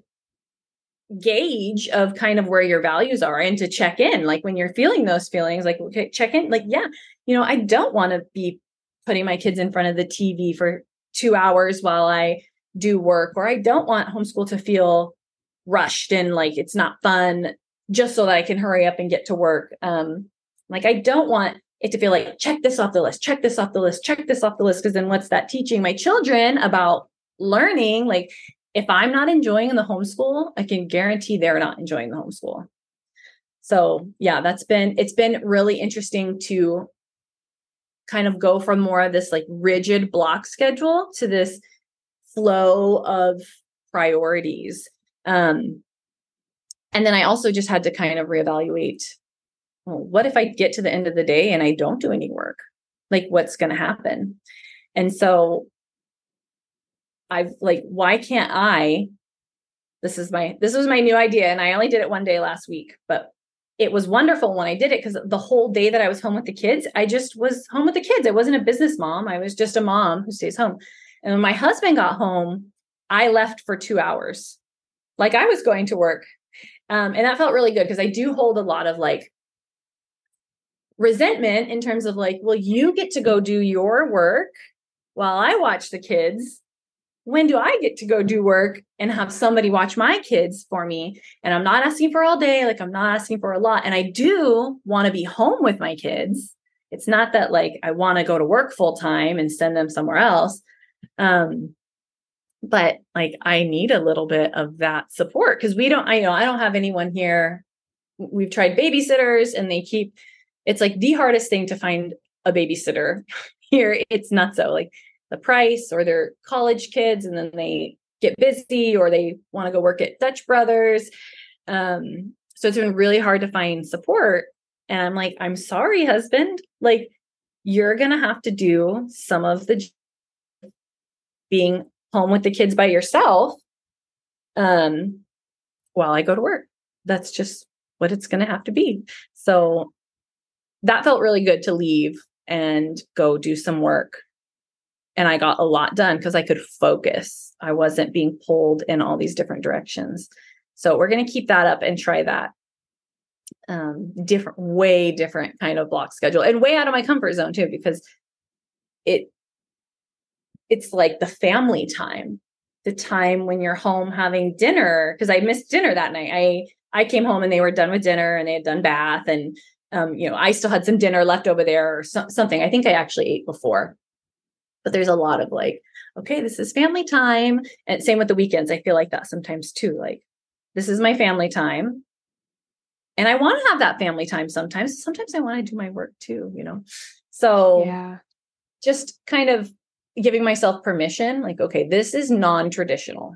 gauge of kind of where your values are and to check in. Like when you're feeling those feelings, like, okay, check in, like, yeah, you know, I don't want to be putting my kids in front of the TV for 2 hours while I do work, or I don't want homeschool to feel rushed and like, it's not fun just so that I can hurry up and get to work. Like, I don't want it to feel like, check this off the list. Because then what's that teaching my children about learning? Like if I'm not enjoying the homeschool, I can guarantee they're not enjoying the homeschool. So yeah, it's been really interesting to kind of go from more of this like rigid block schedule to this flow of priorities. And then I also just had to kind of reevaluate, well, what if I get to the end of the day and I don't do any work? Like what's going to happen? And so I've like, why can't I, this was my new idea. And I only did it one day last week, but it was wonderful when I did it because the whole day that I was home with the kids, I just was home with the kids. I wasn't a business mom. I was just a mom who stays home. And when my husband got home, I left for 2 hours. Like I was going to work. And that felt really good because I do hold a lot of like resentment in terms of like, well, you get to go do your work while I watch the kids. When do I get to go do work and have somebody watch my kids for me? And I'm not asking for all day. Like I'm not asking for a lot. And I do want to be home with my kids. It's not that like I want to go to work full time and send them somewhere else. But like, I need a little bit of that support because I don't have anyone here. We've tried babysitters and it's like the hardest thing to find a babysitter here. It's not so like the price or they're college kids and then they get busy or they want to go work at Dutch Brothers. So it's been really hard to find support. And I'm like, I'm sorry, husband, like you're going to have to do some of the being home with the kids by yourself while I go to work. That's just what it's going to have to be. So that felt really good to leave and go do some work. And I got a lot done because I could focus. I wasn't being pulled in all these different directions. So we're going to keep that up and try that way different kind of block schedule and way out of my comfort zone too, because it's like the family time, the time when you're home having dinner. Because I missed dinner that night. I came home and they were done with dinner and they had done bath and I still had some dinner left over there or something. I think I actually ate before. But there's a lot of like, okay, this is family time. And same with the weekends. I feel like that sometimes too. Like, this is my family time. And I want to have that family time sometimes. Sometimes I want to do my work too, So yeah. Just kind of giving myself permission, like, okay, this is non-traditional.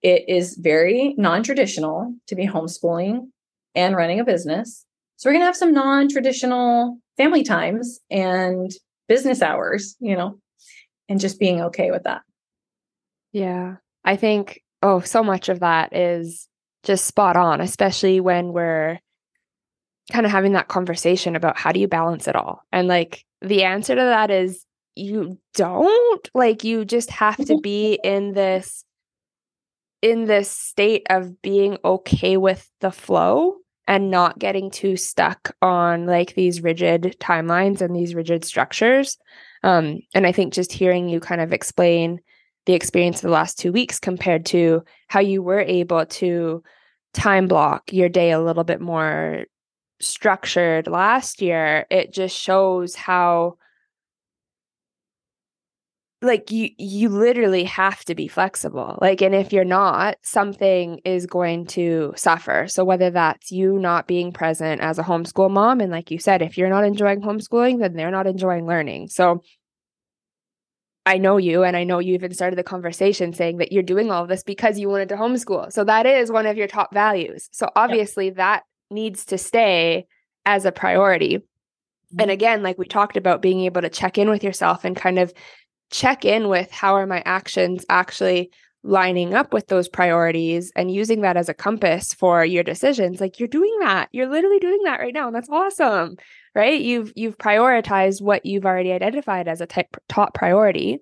It is very non-traditional to be homeschooling and running a business. So we're going to have some non-traditional family times and business hours, and just being okay with that. Yeah. I think, so much of that is just spot on, especially when we're kind of having that conversation about how do you balance it all? And like, the answer to that is you don't, like, you just have to be in this state of being okay with the flow and not getting too stuck on like these rigid timelines and these rigid structures. And I think just hearing you kind of explain the experience of the last 2 weeks compared to how you were able to time block your day a little bit more structured last year. It just shows how like you literally have to be flexible. Like, and if you're not, something is going to suffer. So whether that's you not being present as a homeschool mom, and like you said, if you're not enjoying homeschooling, then they're not enjoying learning. So I know you, and I know you even started the conversation saying that you're doing all of this because you wanted to homeschool. So that is one of your top values. So obviously that needs to stay as a priority. Mm-hmm. And again, like we talked about, being able to check in with yourself and kind of check in with how are my actions actually lining up with those priorities, and using that as a compass for your decisions. Like, you're doing that. You're literally doing that right now. And that's awesome, right? You've prioritized what you've already identified as a top priority.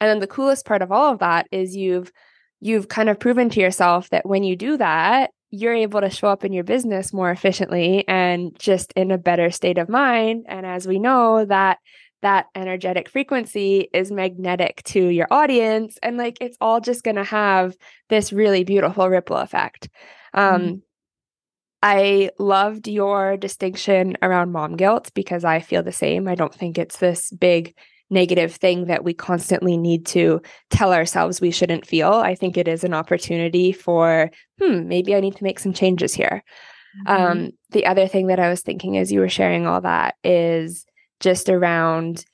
And then the coolest part of all of that is you've kind of proven to yourself that when you do that, you're able to show up in your business more efficiently and just in a better state of mind. And as we know, that energetic frequency is magnetic to your audience. And like, it's all just going to have this really beautiful ripple effect. Mm-hmm. I loved your distinction around mom guilt, because I feel the same. I don't think it's this big negative thing that we constantly need to tell ourselves we shouldn't feel. I think it is an opportunity for, maybe I need to make some changes here. Mm-hmm. The other thing that I was thinking as you were sharing all that is just around,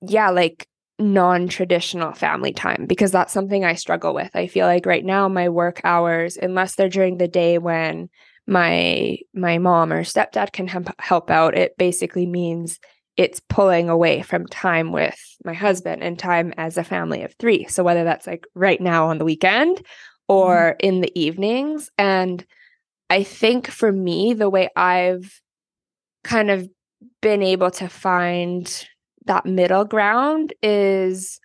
like non-traditional family time, because that's something I struggle with. I feel like right now my work hours, unless they're during the day when my mom or stepdad can help out, it basically means it's pulling away from time with my husband and time as a family of three. So whether that's like right now on the weekend or in the evenings. And I think for me, the way I've kind of been able to find that middle ground is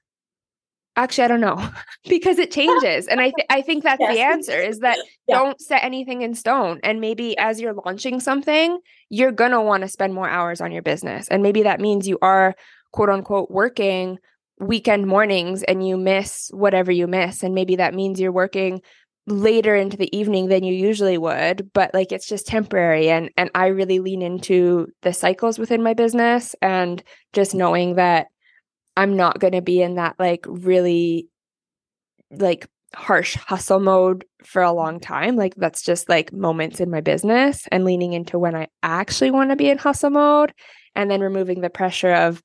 actually, I don't know, because it changes. And I think that's the answer, is that don't set anything in stone. And maybe as you're launching something, you're going to want to spend more hours on your business. And maybe that means you are, quote unquote, working weekend mornings and you miss whatever you miss. And maybe that means you're working later into the evening than you usually would, but like, it's just temporary. And I really lean into the cycles within my business, and just knowing that I'm not going to be in that like really like harsh hustle mode for a long time. Like, that's just like moments in my business, and leaning into when I actually want to be in hustle mode, and then removing the pressure of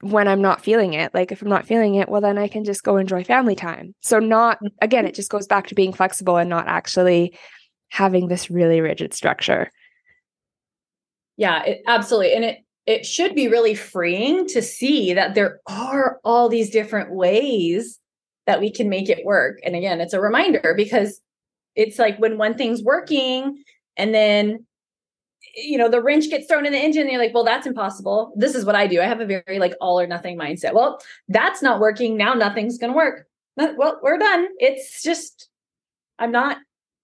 when I'm not feeling it. Like, if I'm not feeling it, well, then I can just go enjoy family time. So not, again, it just goes back to being flexible and not actually having this really rigid structure. Yeah, absolutely. And it should be really freeing to see that there are all these different ways that we can make it work. And again, it's a reminder, because it's like when one thing's working and then the wrench gets thrown in the engine and you're like, well, that's impossible. This is what I do. I have a very like all or nothing mindset. Well, that's not working. Now nothing's going to work. Well, we're done. It's just, I'm not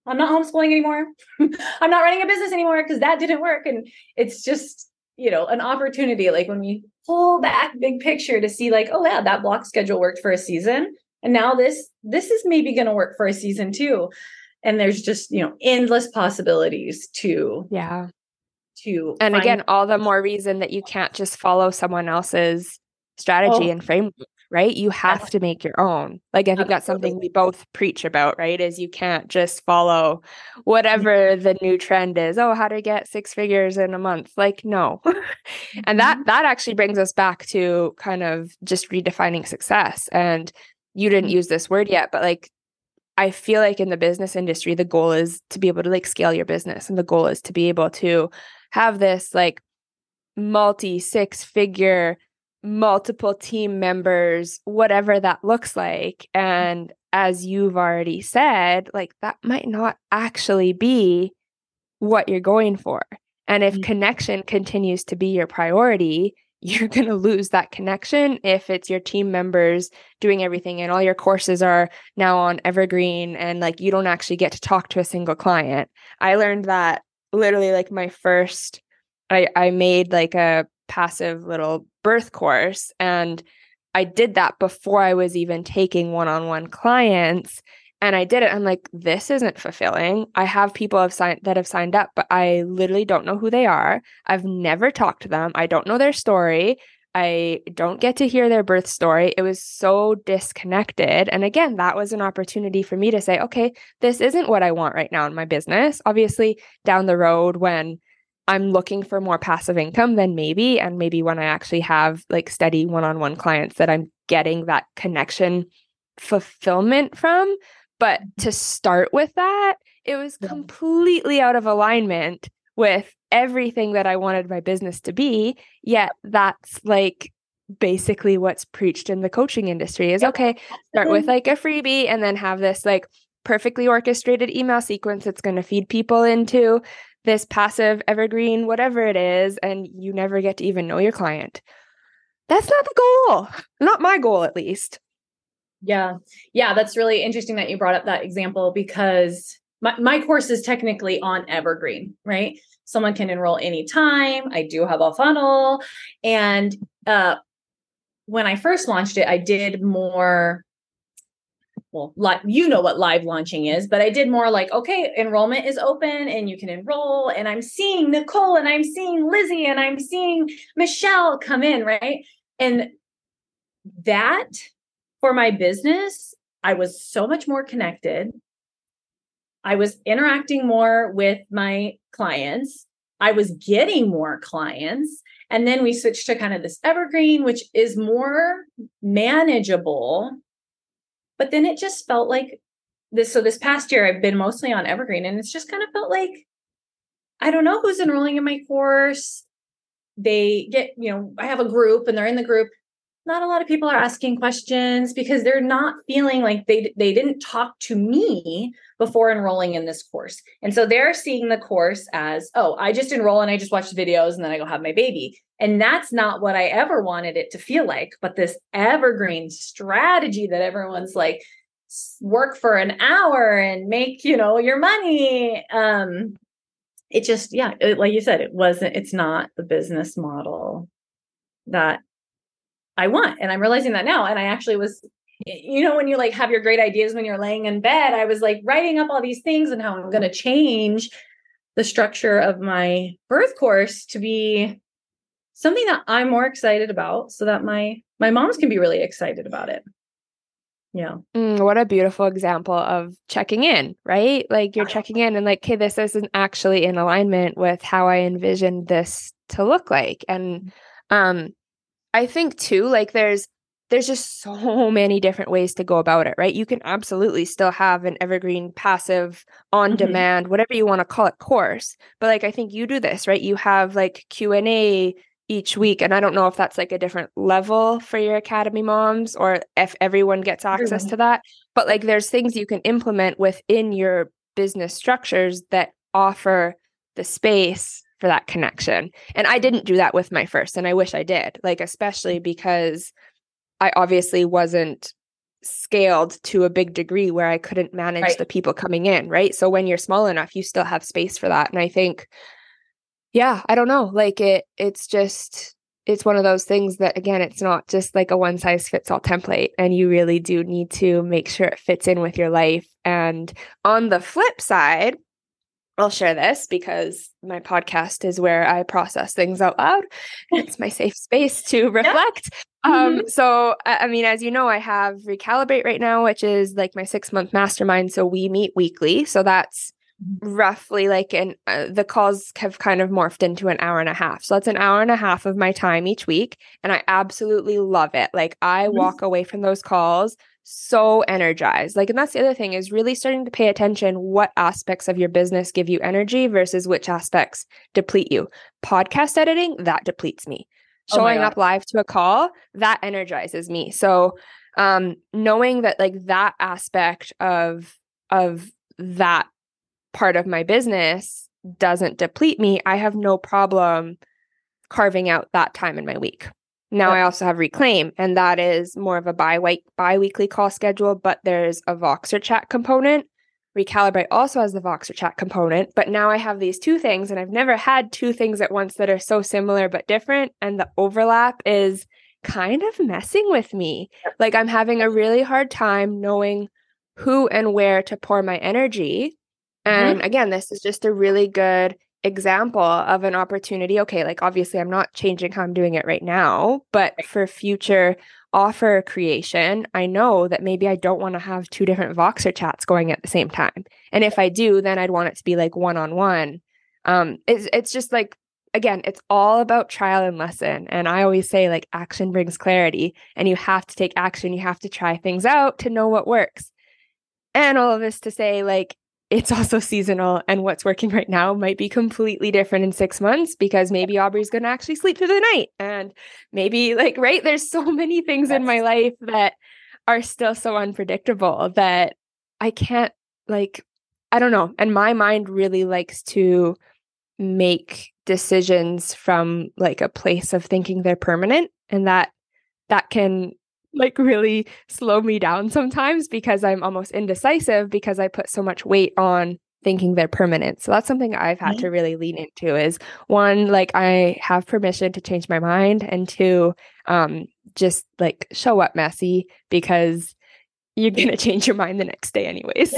homeschooling anymore. I'm not running a business anymore because that didn't work. And it's just, an opportunity. Like when we pull back big picture to see like, oh yeah, that block schedule worked for a season. And now this is maybe going to work for a season too. And there's just, endless possibilities to. Yeah. And again, all the more reason that you can't just follow someone else's strategy and framework, right? You have to make your own. Like, I think that's something we both preach about, right? Is you can't just follow whatever the new trend is. Oh, how to get 6 figures in a month. Like, no. And that actually brings us back to kind of just redefining success. And you didn't use this word yet, but like, I feel like in the business industry, the goal is to be able to like scale your business. And the goal is to be able to have this like multi-6-figure, multiple team members, whatever that looks like. And as you've already said, like that might not actually be what you're going for. And if connection continues to be your priority, you're going to lose that connection if it's your team members doing everything and all your courses are now on Evergreen and like you don't actually get to talk to a single client. I learned that literally like my first, I made like a passive little birth course, and I did that before I was even taking one-on-one clients. And I did it. I'm like, this isn't fulfilling. I have people that have signed up, but I literally don't know who they are. I've never talked to them. I don't know their story. I don't get to hear their birth story. It was so disconnected. And again, that was an opportunity for me to say, okay, this isn't what I want right now in my business. Obviously, down the road when I'm looking for more passive income, then maybe, and maybe when I actually have like steady one-on-one clients that I'm getting that connection fulfillment from. But to start with that, it was completely out of alignment with everything that I wanted my business to be. Yet that's like basically what's preached in the coaching industry is, okay, start with like a freebie and then have this like perfectly orchestrated email sequence that's going to feed people into this passive evergreen, whatever it is, and you never get to even know your client. That's not the goal. Not my goal, at least. Yeah. Yeah. That's really interesting that you brought up that example, because my course is technically on evergreen, right? Someone can enroll anytime. I do have a funnel. And when I first launched it, I did more, well, you know what live launching is, but I did more like, okay, enrollment is open and you can enroll. And I'm seeing Nicole and I'm seeing Lizzie and I'm seeing Michelle come in, right? And that for my business, I was so much more connected. I was interacting more with my clients. I was getting more clients. And then we switched to kind of this evergreen, which is more manageable. But then it just felt like this. So this past year, I've been mostly on evergreen, and it's just kind of felt like, I don't know who's enrolling in my course. They get, you know, I have a group and they're in the group. Not a lot of people are asking questions because they're not feeling like they didn't talk to me before enrolling in this course. And so they're seeing the course as, oh, I just enroll and I just watch the videos and then I go have my baby. And that's not what I ever wanted it to feel like. But this evergreen strategy that everyone's like, work for an hour and make, you know, your money. It just, yeah, like you said, it's not the business model that I want. And I'm realizing that now. And I actually was, you know, when you like have your great ideas, when you're laying in bed, I was like writing up all these things and how I'm going to change the structure of my birth course to be something that I'm more excited about so that my moms can be really excited about it. Yeah. What a beautiful example of checking in, right? Like you're checking in and like, hey, this isn't actually in alignment with how I envisioned this to look like. And, I think too, like there's just so many different ways to go about it, right? You can absolutely still have an evergreen, passive, on-demand, whatever you want to call it, course. But like, I think you do this, right? You have like Q&A each week. And I don't know if that's like a different level for your Academy moms or if everyone gets access to that. But like, there's things you can implement within your business structures that offer the space for that connection. And I didn't do that with my first, and I wish I did, like, especially because I obviously wasn't scaled to a big degree where I couldn't manage the people coming in, right? So when you're small enough, you still have space for that. And I think, yeah, I don't know, like it's just, it's one of those things that, again, it's not just like a one size fits all template, and you really do need to make sure it fits in with your life. And on the flip side, I'll share this because my podcast is where I process things out loud. It's my safe space to reflect. Yeah. So, I mean, as you know, I have Recalibrate right now, which is like my 6-month mastermind. So we meet weekly. So that's roughly like the calls have kind of morphed into an hour and a half. So that's an hour and a half of my time each week. And I absolutely love it. Like I walk away from those calls so energized. Like, and that's the other thing is really starting to pay attention what aspects of your business give you energy versus which aspects deplete you. Podcast editing, that depletes me. Showing up live to a call, that energizes me. So knowing that like that aspect of that part of my business doesn't deplete me, I have no problem carving out that time in my week. Now I also have Reclaim, and that is more of a bi-weekly call schedule, but there's a Voxer chat component. Recalibrate also has the Voxer chat component, but now I have these two things, and I've never had two things at once that are so similar but different, and the overlap is kind of messing with me. Like, I'm having a really hard time knowing who and where to pour my energy. And again, this is just a really good example of an opportunity. Okay, like obviously I'm not changing how I'm doing it right now, but for future offer creation, I know that maybe I don't want to have two different Voxer chats going at the same time. And if I do, then I'd want it to be like one-on-one. It's just like, again, it's all about trial and lesson. And I always say like action brings clarity, and you have to take action. You have to try things out to know what works. And all of this to say, like, it's also seasonal, and what's working right now might be completely different in 6 months, because maybe Aubrey's going to actually sleep through the night. And maybe like, right, there's so many things in my life that are still so unpredictable that I can't, like, I don't know. And my mind really likes to make decisions from like a place of thinking they're permanent. And that can like really slow me down sometimes, because I'm almost indecisive because I put so much weight on thinking they're permanent. So that's something I've had to really lean into is, one, like I have permission to change my mind, and two, just like show up messy, because you're going to change your mind the next day anyways.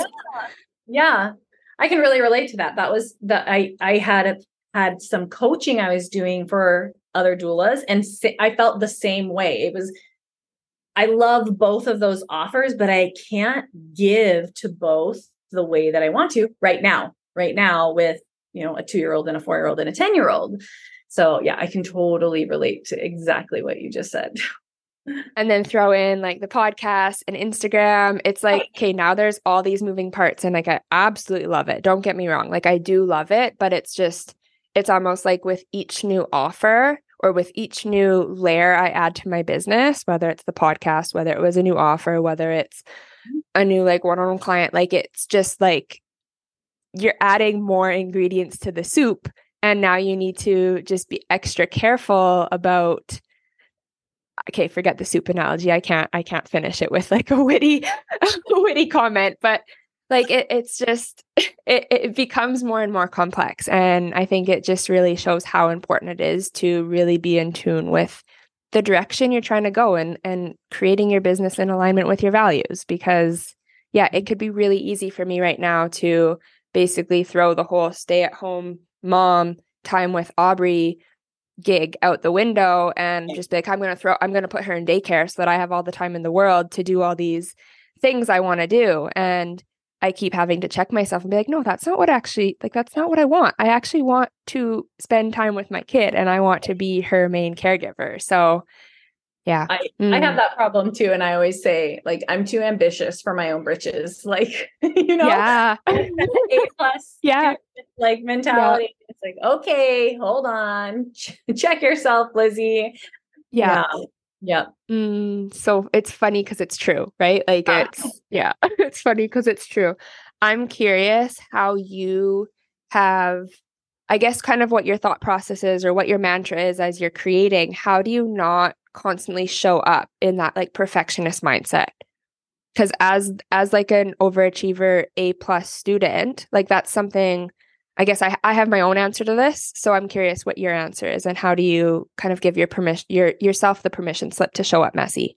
Yeah. I can really relate to that. That was I had some coaching I was doing for other doulas, and I felt the same way. It was, I love both of those offers, but I can't give to both the way that I want to right now with, you know, a 2-year-old and a 4-year-old and a 10-year-old. So yeah, I can totally relate to exactly what you just said. And then throw in like the podcast and Instagram. It's like, okay, now there's all these moving parts, and like, I absolutely love it. Don't get me wrong. Like, I do love it, but it's just, it's almost like with each new offer, or with each new layer I add to my business, whether it's the podcast, whether it was a new offer, whether it's a new like one-on-one client, like it's just like you're adding more ingredients to the soup. And now you need to just be extra careful about, okay, forget the soup analogy. I can't finish it with like a witty comment, but like it becomes more and more complex. And I think it just really shows how important it is to really be in tune with the direction you're trying to go, and creating your business in alignment with your values. Because yeah, it could be really easy for me right now to basically throw the whole stay-at-home mom time with Aubrey gig out the window and just be like, I'm going to put her in daycare so that I have all the time in the world to do all these things I want to do. And I keep having to check myself and be like, no, that's not what I want. I actually want to spend time with my kid, and I want to be her main caregiver. So yeah. I have that problem too. And I always say like, I'm too ambitious for my own britches. Like, you know, yeah. A+ yeah. Like mentality. Yeah. It's like, okay, hold on. Check yourself, Lizzie. Yeah. Yeah. So it's funny because it's true, right? Like it's funny because it's true. I'm curious how you have, I guess, kind of what your thought process is, or what your mantra is as you're creating. How do you not constantly show up in that like perfectionist mindset? Because as like an overachiever A+ student, like that's something, I guess I have my own answer to this. So I'm curious what your answer is, and how do you kind of give yourself the permission slip to show up messy?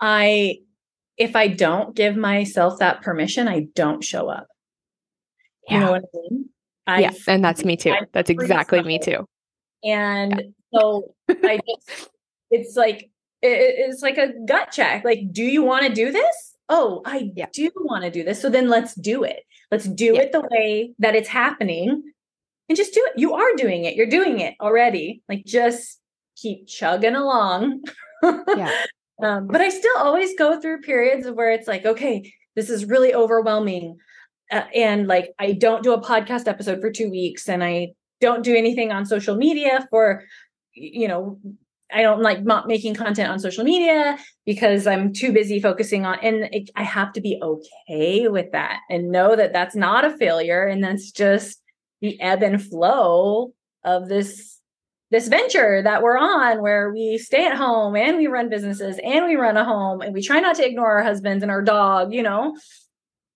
If I don't give myself that permission, I don't show up. Yeah. You know what I mean? And that's me too. That's exactly me too. And so I just, it's like a gut check. Like, do you want to do this? Oh, I do want to do this. So then let's do it. Let's do it the way that it's happening, and just do it. You are doing it. You're doing it already. Like, just keep chugging along. But I still always go through periods of where it's like, okay, this is really overwhelming. And like, I don't do a podcast episode for 2 weeks, and I don't do anything on social media for, you know, I don't like not making content on social media because I'm too busy focusing on, and I have to be okay with that and know that that's not a failure. And that's just the ebb and flow of this venture that we're on, where we stay at home and we run businesses and we run a home and we try not to ignore our husbands and our dog, you know?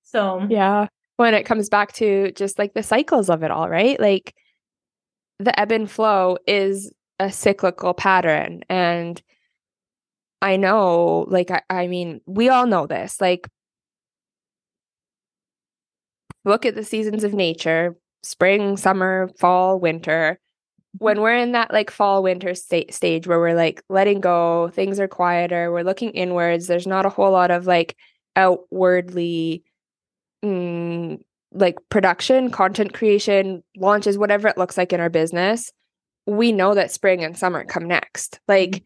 So yeah, when it comes back to just like the cycles of it all, right? Like the ebb and flow is a cyclical pattern, and I know, like, I mean, we all know this, like, look at the seasons of nature, spring, summer, fall, winter. When we're in that like fall, winter stage where we're like letting go, things are quieter, we're looking inwards, there's not a whole lot of like outwardly like production, content creation, launches, whatever it looks like in our business, we know that spring and summer come next. Like,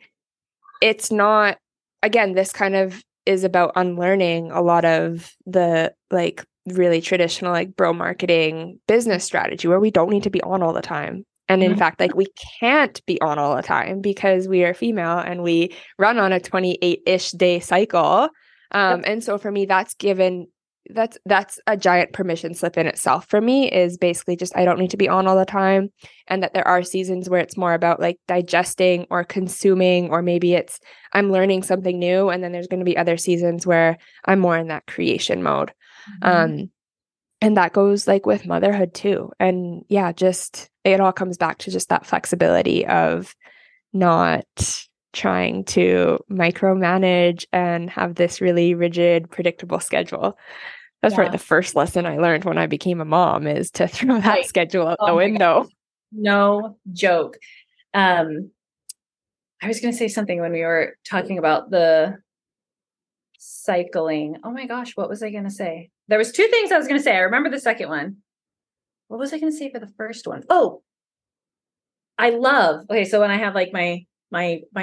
it's not, again, this kind of is about unlearning a lot of the like really traditional like bro marketing business strategy where we don't need to be on all the time. And in fact, like, we can't be on all the time because we are female and we run on a 28-ish day cycle. And so for me, that's a giant permission slip in itself for me, is basically just, I don't need to be on all the time. And that there are seasons where it's more about like digesting or consuming, or maybe it's, I'm learning something new. And then there's going to be other seasons where I'm more in that creation mode. Mm-hmm. And that goes like with motherhood too. And yeah, just, it all comes back to just that flexibility of not trying to micromanage and have this really rigid, predictable schedule. That's probably the first lesson I learned when I became a mom, is to throw that schedule out the window. No joke. I was going to say something when we were talking about the cycling. Oh my gosh, what was I going to say? There was two things I was going to say. I remember the second one. What was I going to say for the first one? Oh, I love, okay. So when I have like my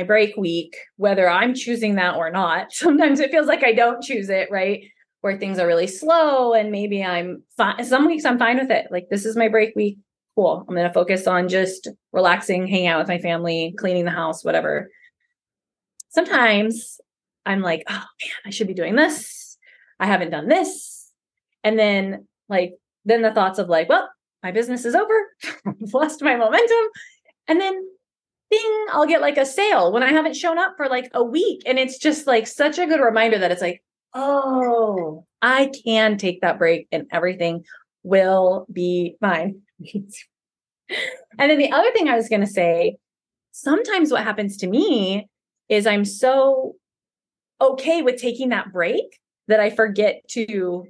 break week, whether I'm choosing that or not, sometimes it feels like I don't choose it, right? Where things are really slow and maybe I'm fine. Some weeks I'm fine with it. Like, this is my break week. Cool. I'm going to focus on just relaxing, hanging out with my family, cleaning the house, whatever. Sometimes I'm like, oh man, I should be doing this. I haven't done this. And then like, then the thoughts of like, well, my business is over. I've lost my momentum. And then ding, I'll get like a sale when I haven't shown up for like a week. And it's just like such a good reminder that it's like, oh, I can take that break and everything will be fine. And then the other thing I was going to say, sometimes what happens to me is I'm so okay with taking that break that I forget to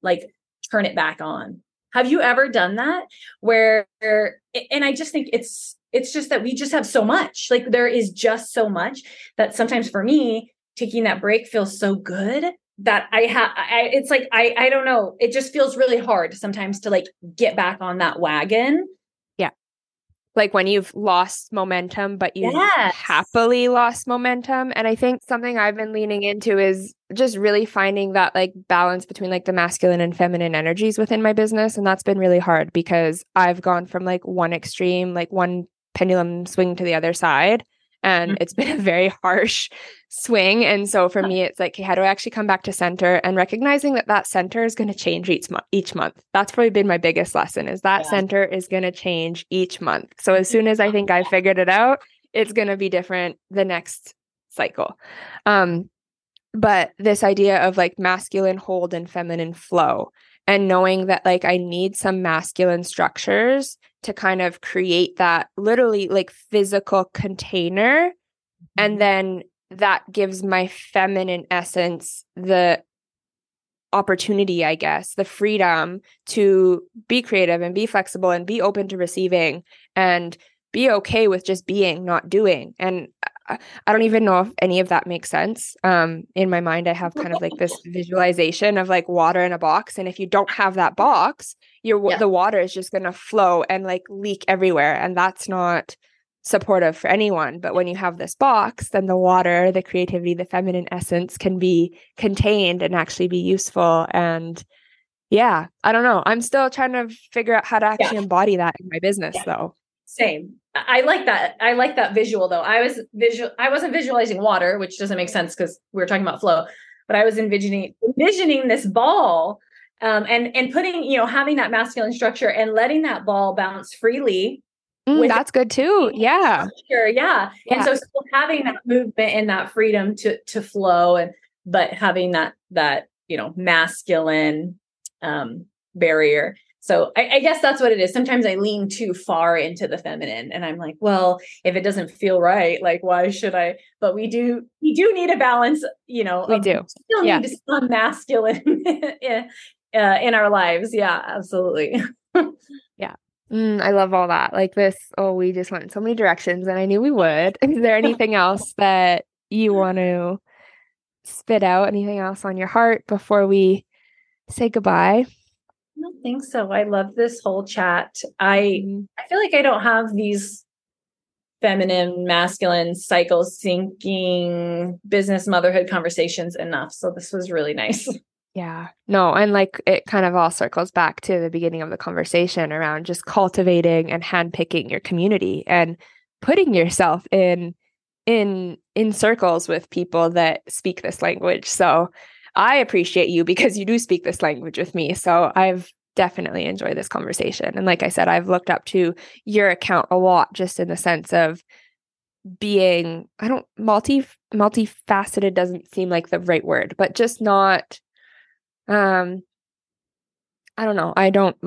like turn it back on. Have you ever done that? Where, and I just think it's just that we just have so much, like there is just so much that sometimes for me, taking that break feels so good that it's like, I don't know. It just feels really hard sometimes to like get back on that wagon. Yeah. Like when you've lost momentum, but you happily lost momentum. And I think something I've been leaning into is just really finding that like balance between like the masculine and feminine energies within my business. And that's been really hard because I've gone from like one extreme, like one pendulum swing to the other side. And it's been a very harsh swing. And so for me, it's like, hey, how do I actually come back to center? And recognizing that that center is going to change each month. That's probably been my biggest lesson, is that center is going to change each month. So as soon as I think I figured it out, it's going to be different the next cycle. But this idea of like masculine hold and feminine flow, and knowing that like I need some masculine structures to kind of create that literally like physical container. And then that gives my feminine essence the opportunity, I guess, the freedom to be creative and be flexible and be open to receiving and be okay with just being, not doing. And I don't even know if any of that makes sense. In my mind, I have kind of like this visualization of like water in a box. And if you don't have that box, the water is just going to flow and like leak everywhere. And that's not supportive for anyone. But when you have this box, then the water, the creativity, the feminine essence can be contained and actually be useful. And yeah, I don't know. I'm still trying to figure out how to actually embody that in my business though. Same. I like that. I like that visual though. I wasn't visualizing water, which doesn't make sense because we were talking about flow, but I was envisioning this ball, and putting, you know, having that masculine structure and letting that ball bounce freely. That's good too. Yeah. Sure. Yeah. And so still having that movement and that freedom to flow, but having that, you know, masculine, barrier. So I guess that's what it is. Sometimes I lean too far into the feminine and I'm like, well, if it doesn't feel right, like, why should I? But we do need a balance, you know, we do still need to sound masculine in our lives. Yeah, absolutely. Yeah. I love all that. Like this, we just went in so many directions and I knew we would. Is there anything else that you want to spit out? Anything else on your heart before we say goodbye? I don't think so. I love this whole chat. I feel like I don't have these feminine, masculine, cycle syncing business motherhood conversations enough. So this was really nice. Yeah. No, and like it kind of all circles back to the beginning of the conversation around just cultivating and handpicking your community and putting yourself in circles with people that speak this language. So I appreciate you because you do speak this language with me. So I've definitely enjoyed this conversation. And like I said, I've looked up to your account a lot, just in the sense of being, multifaceted doesn't seem like the right word, but just not, I don't know. I don't, I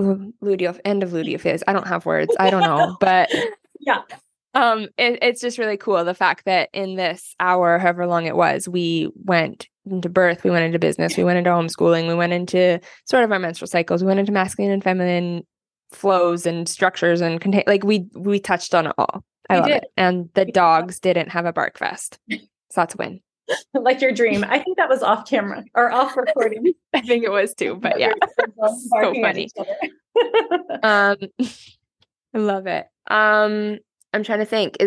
don't have words. I don't know, but yeah. It's just really cool. The fact that in this hour, however long it was, we went into birth, we went into business, we went into homeschooling, we went into sort of our menstrual cycles, we went into masculine and feminine flows and structures and we touched on it all. I love it. And the dogs didn't have a bark fest. So that's a win. Like your dream. I think that was off camera or off recording. I think it was too, but yeah. So funny. I love it. I'm trying to think,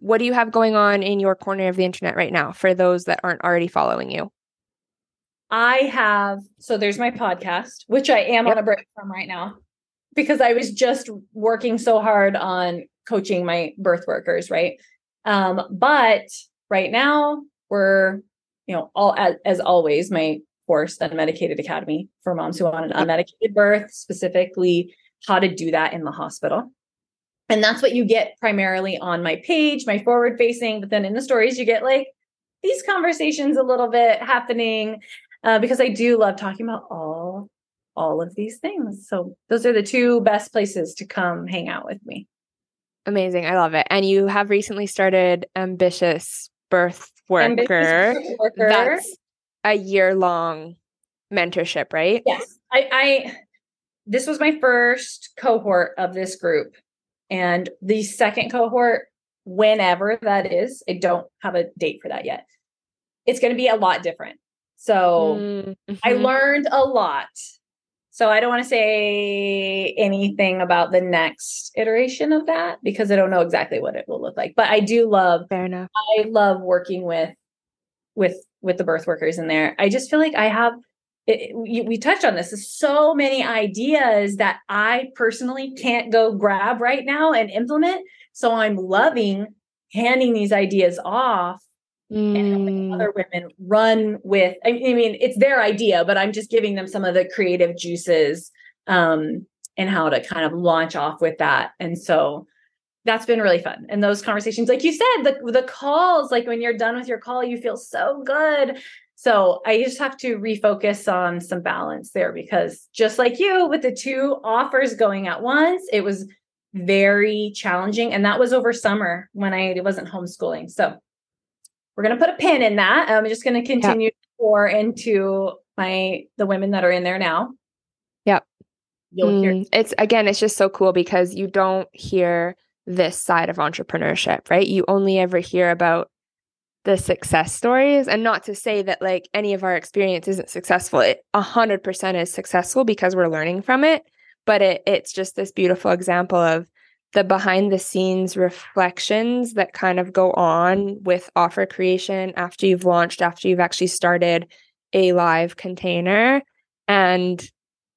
what do you have going on in your corner of the internet right now for those that aren't already following you? So there's my podcast, which I am on a break from right now because I was just working so hard on coaching my birth workers. Right. But right now we're, as always, my course, Unmedicated Academy for moms who want an unmedicated birth, specifically how to do that in the hospital. And that's what you get primarily on my page, my forward facing, but then in the stories, you get like these conversations a little bit happening because I do love talking about all of these things. So those are the two best places to come hang out with me. Amazing. I love it. And you have recently started Ambitious Birth Worker. That's a year-long mentorship, right? Yes. This was my first cohort of this group. And the second cohort, whenever that is, I don't have a date for that yet. It's going to be a lot different. So I learned a lot. So I don't want to say anything about the next iteration of that because I don't know exactly what it will look like. But I do love, I love working with the birth workers in there. I just feel like I have, we touched on this. There's so many ideas that I personally can't go grab right now and implement. So I'm loving handing these ideas off and helping other women run with, it's their idea, but I'm just giving them some of the creative juices and how to kind of launch off with that. And so that's been really fun. And those conversations, like you said, the calls, like when you're done with your call, you feel so good. So I just have to refocus on some balance there because just like you with the two offers going at once, it was very challenging. And that was over summer when I wasn't homeschooling. So we're going to put a pin in that. I'm just going to continue to pour into the women that are in there now. Yep. It's just so cool because you don't hear this side of entrepreneurship, right? You only ever hear about the success stories, and not to say that like any of our experience isn't successful. It 100% is successful because we're learning from it, but it's just this beautiful example of the behind the scenes reflections that kind of go on with offer creation after you've launched, after you've actually started a live container. And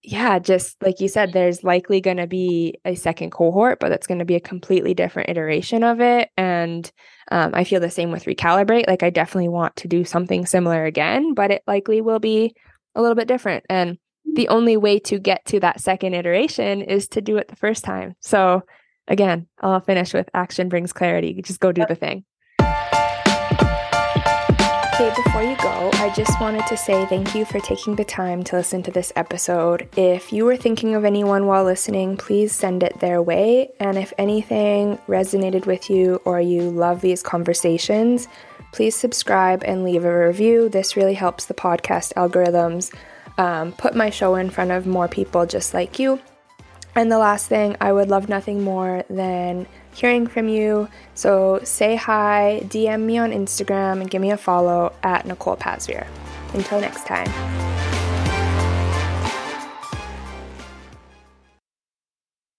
yeah, just like you said, there's likely going to be a second cohort, but that's going to be a completely different iteration of it. And I feel the same with Recalibrate. Like I definitely want to do something similar again, but it likely will be a little bit different. And the only way to get to that second iteration is to do it the first time. So again, I'll finish with action brings clarity. You just go do the thing. Okay, before you go, I just wanted to say thank you for taking the time to listen to this episode. If you were thinking of anyone while listening, please send it their way. And if anything resonated with you or you love these conversations, please subscribe and leave a review. This really helps the podcast algorithms put my show in front of more people just like you. And the last thing, I would love nothing more than hearing from you, so say hi, DM me on Instagram, and give me a follow at Nicole Pasveer. Until next time.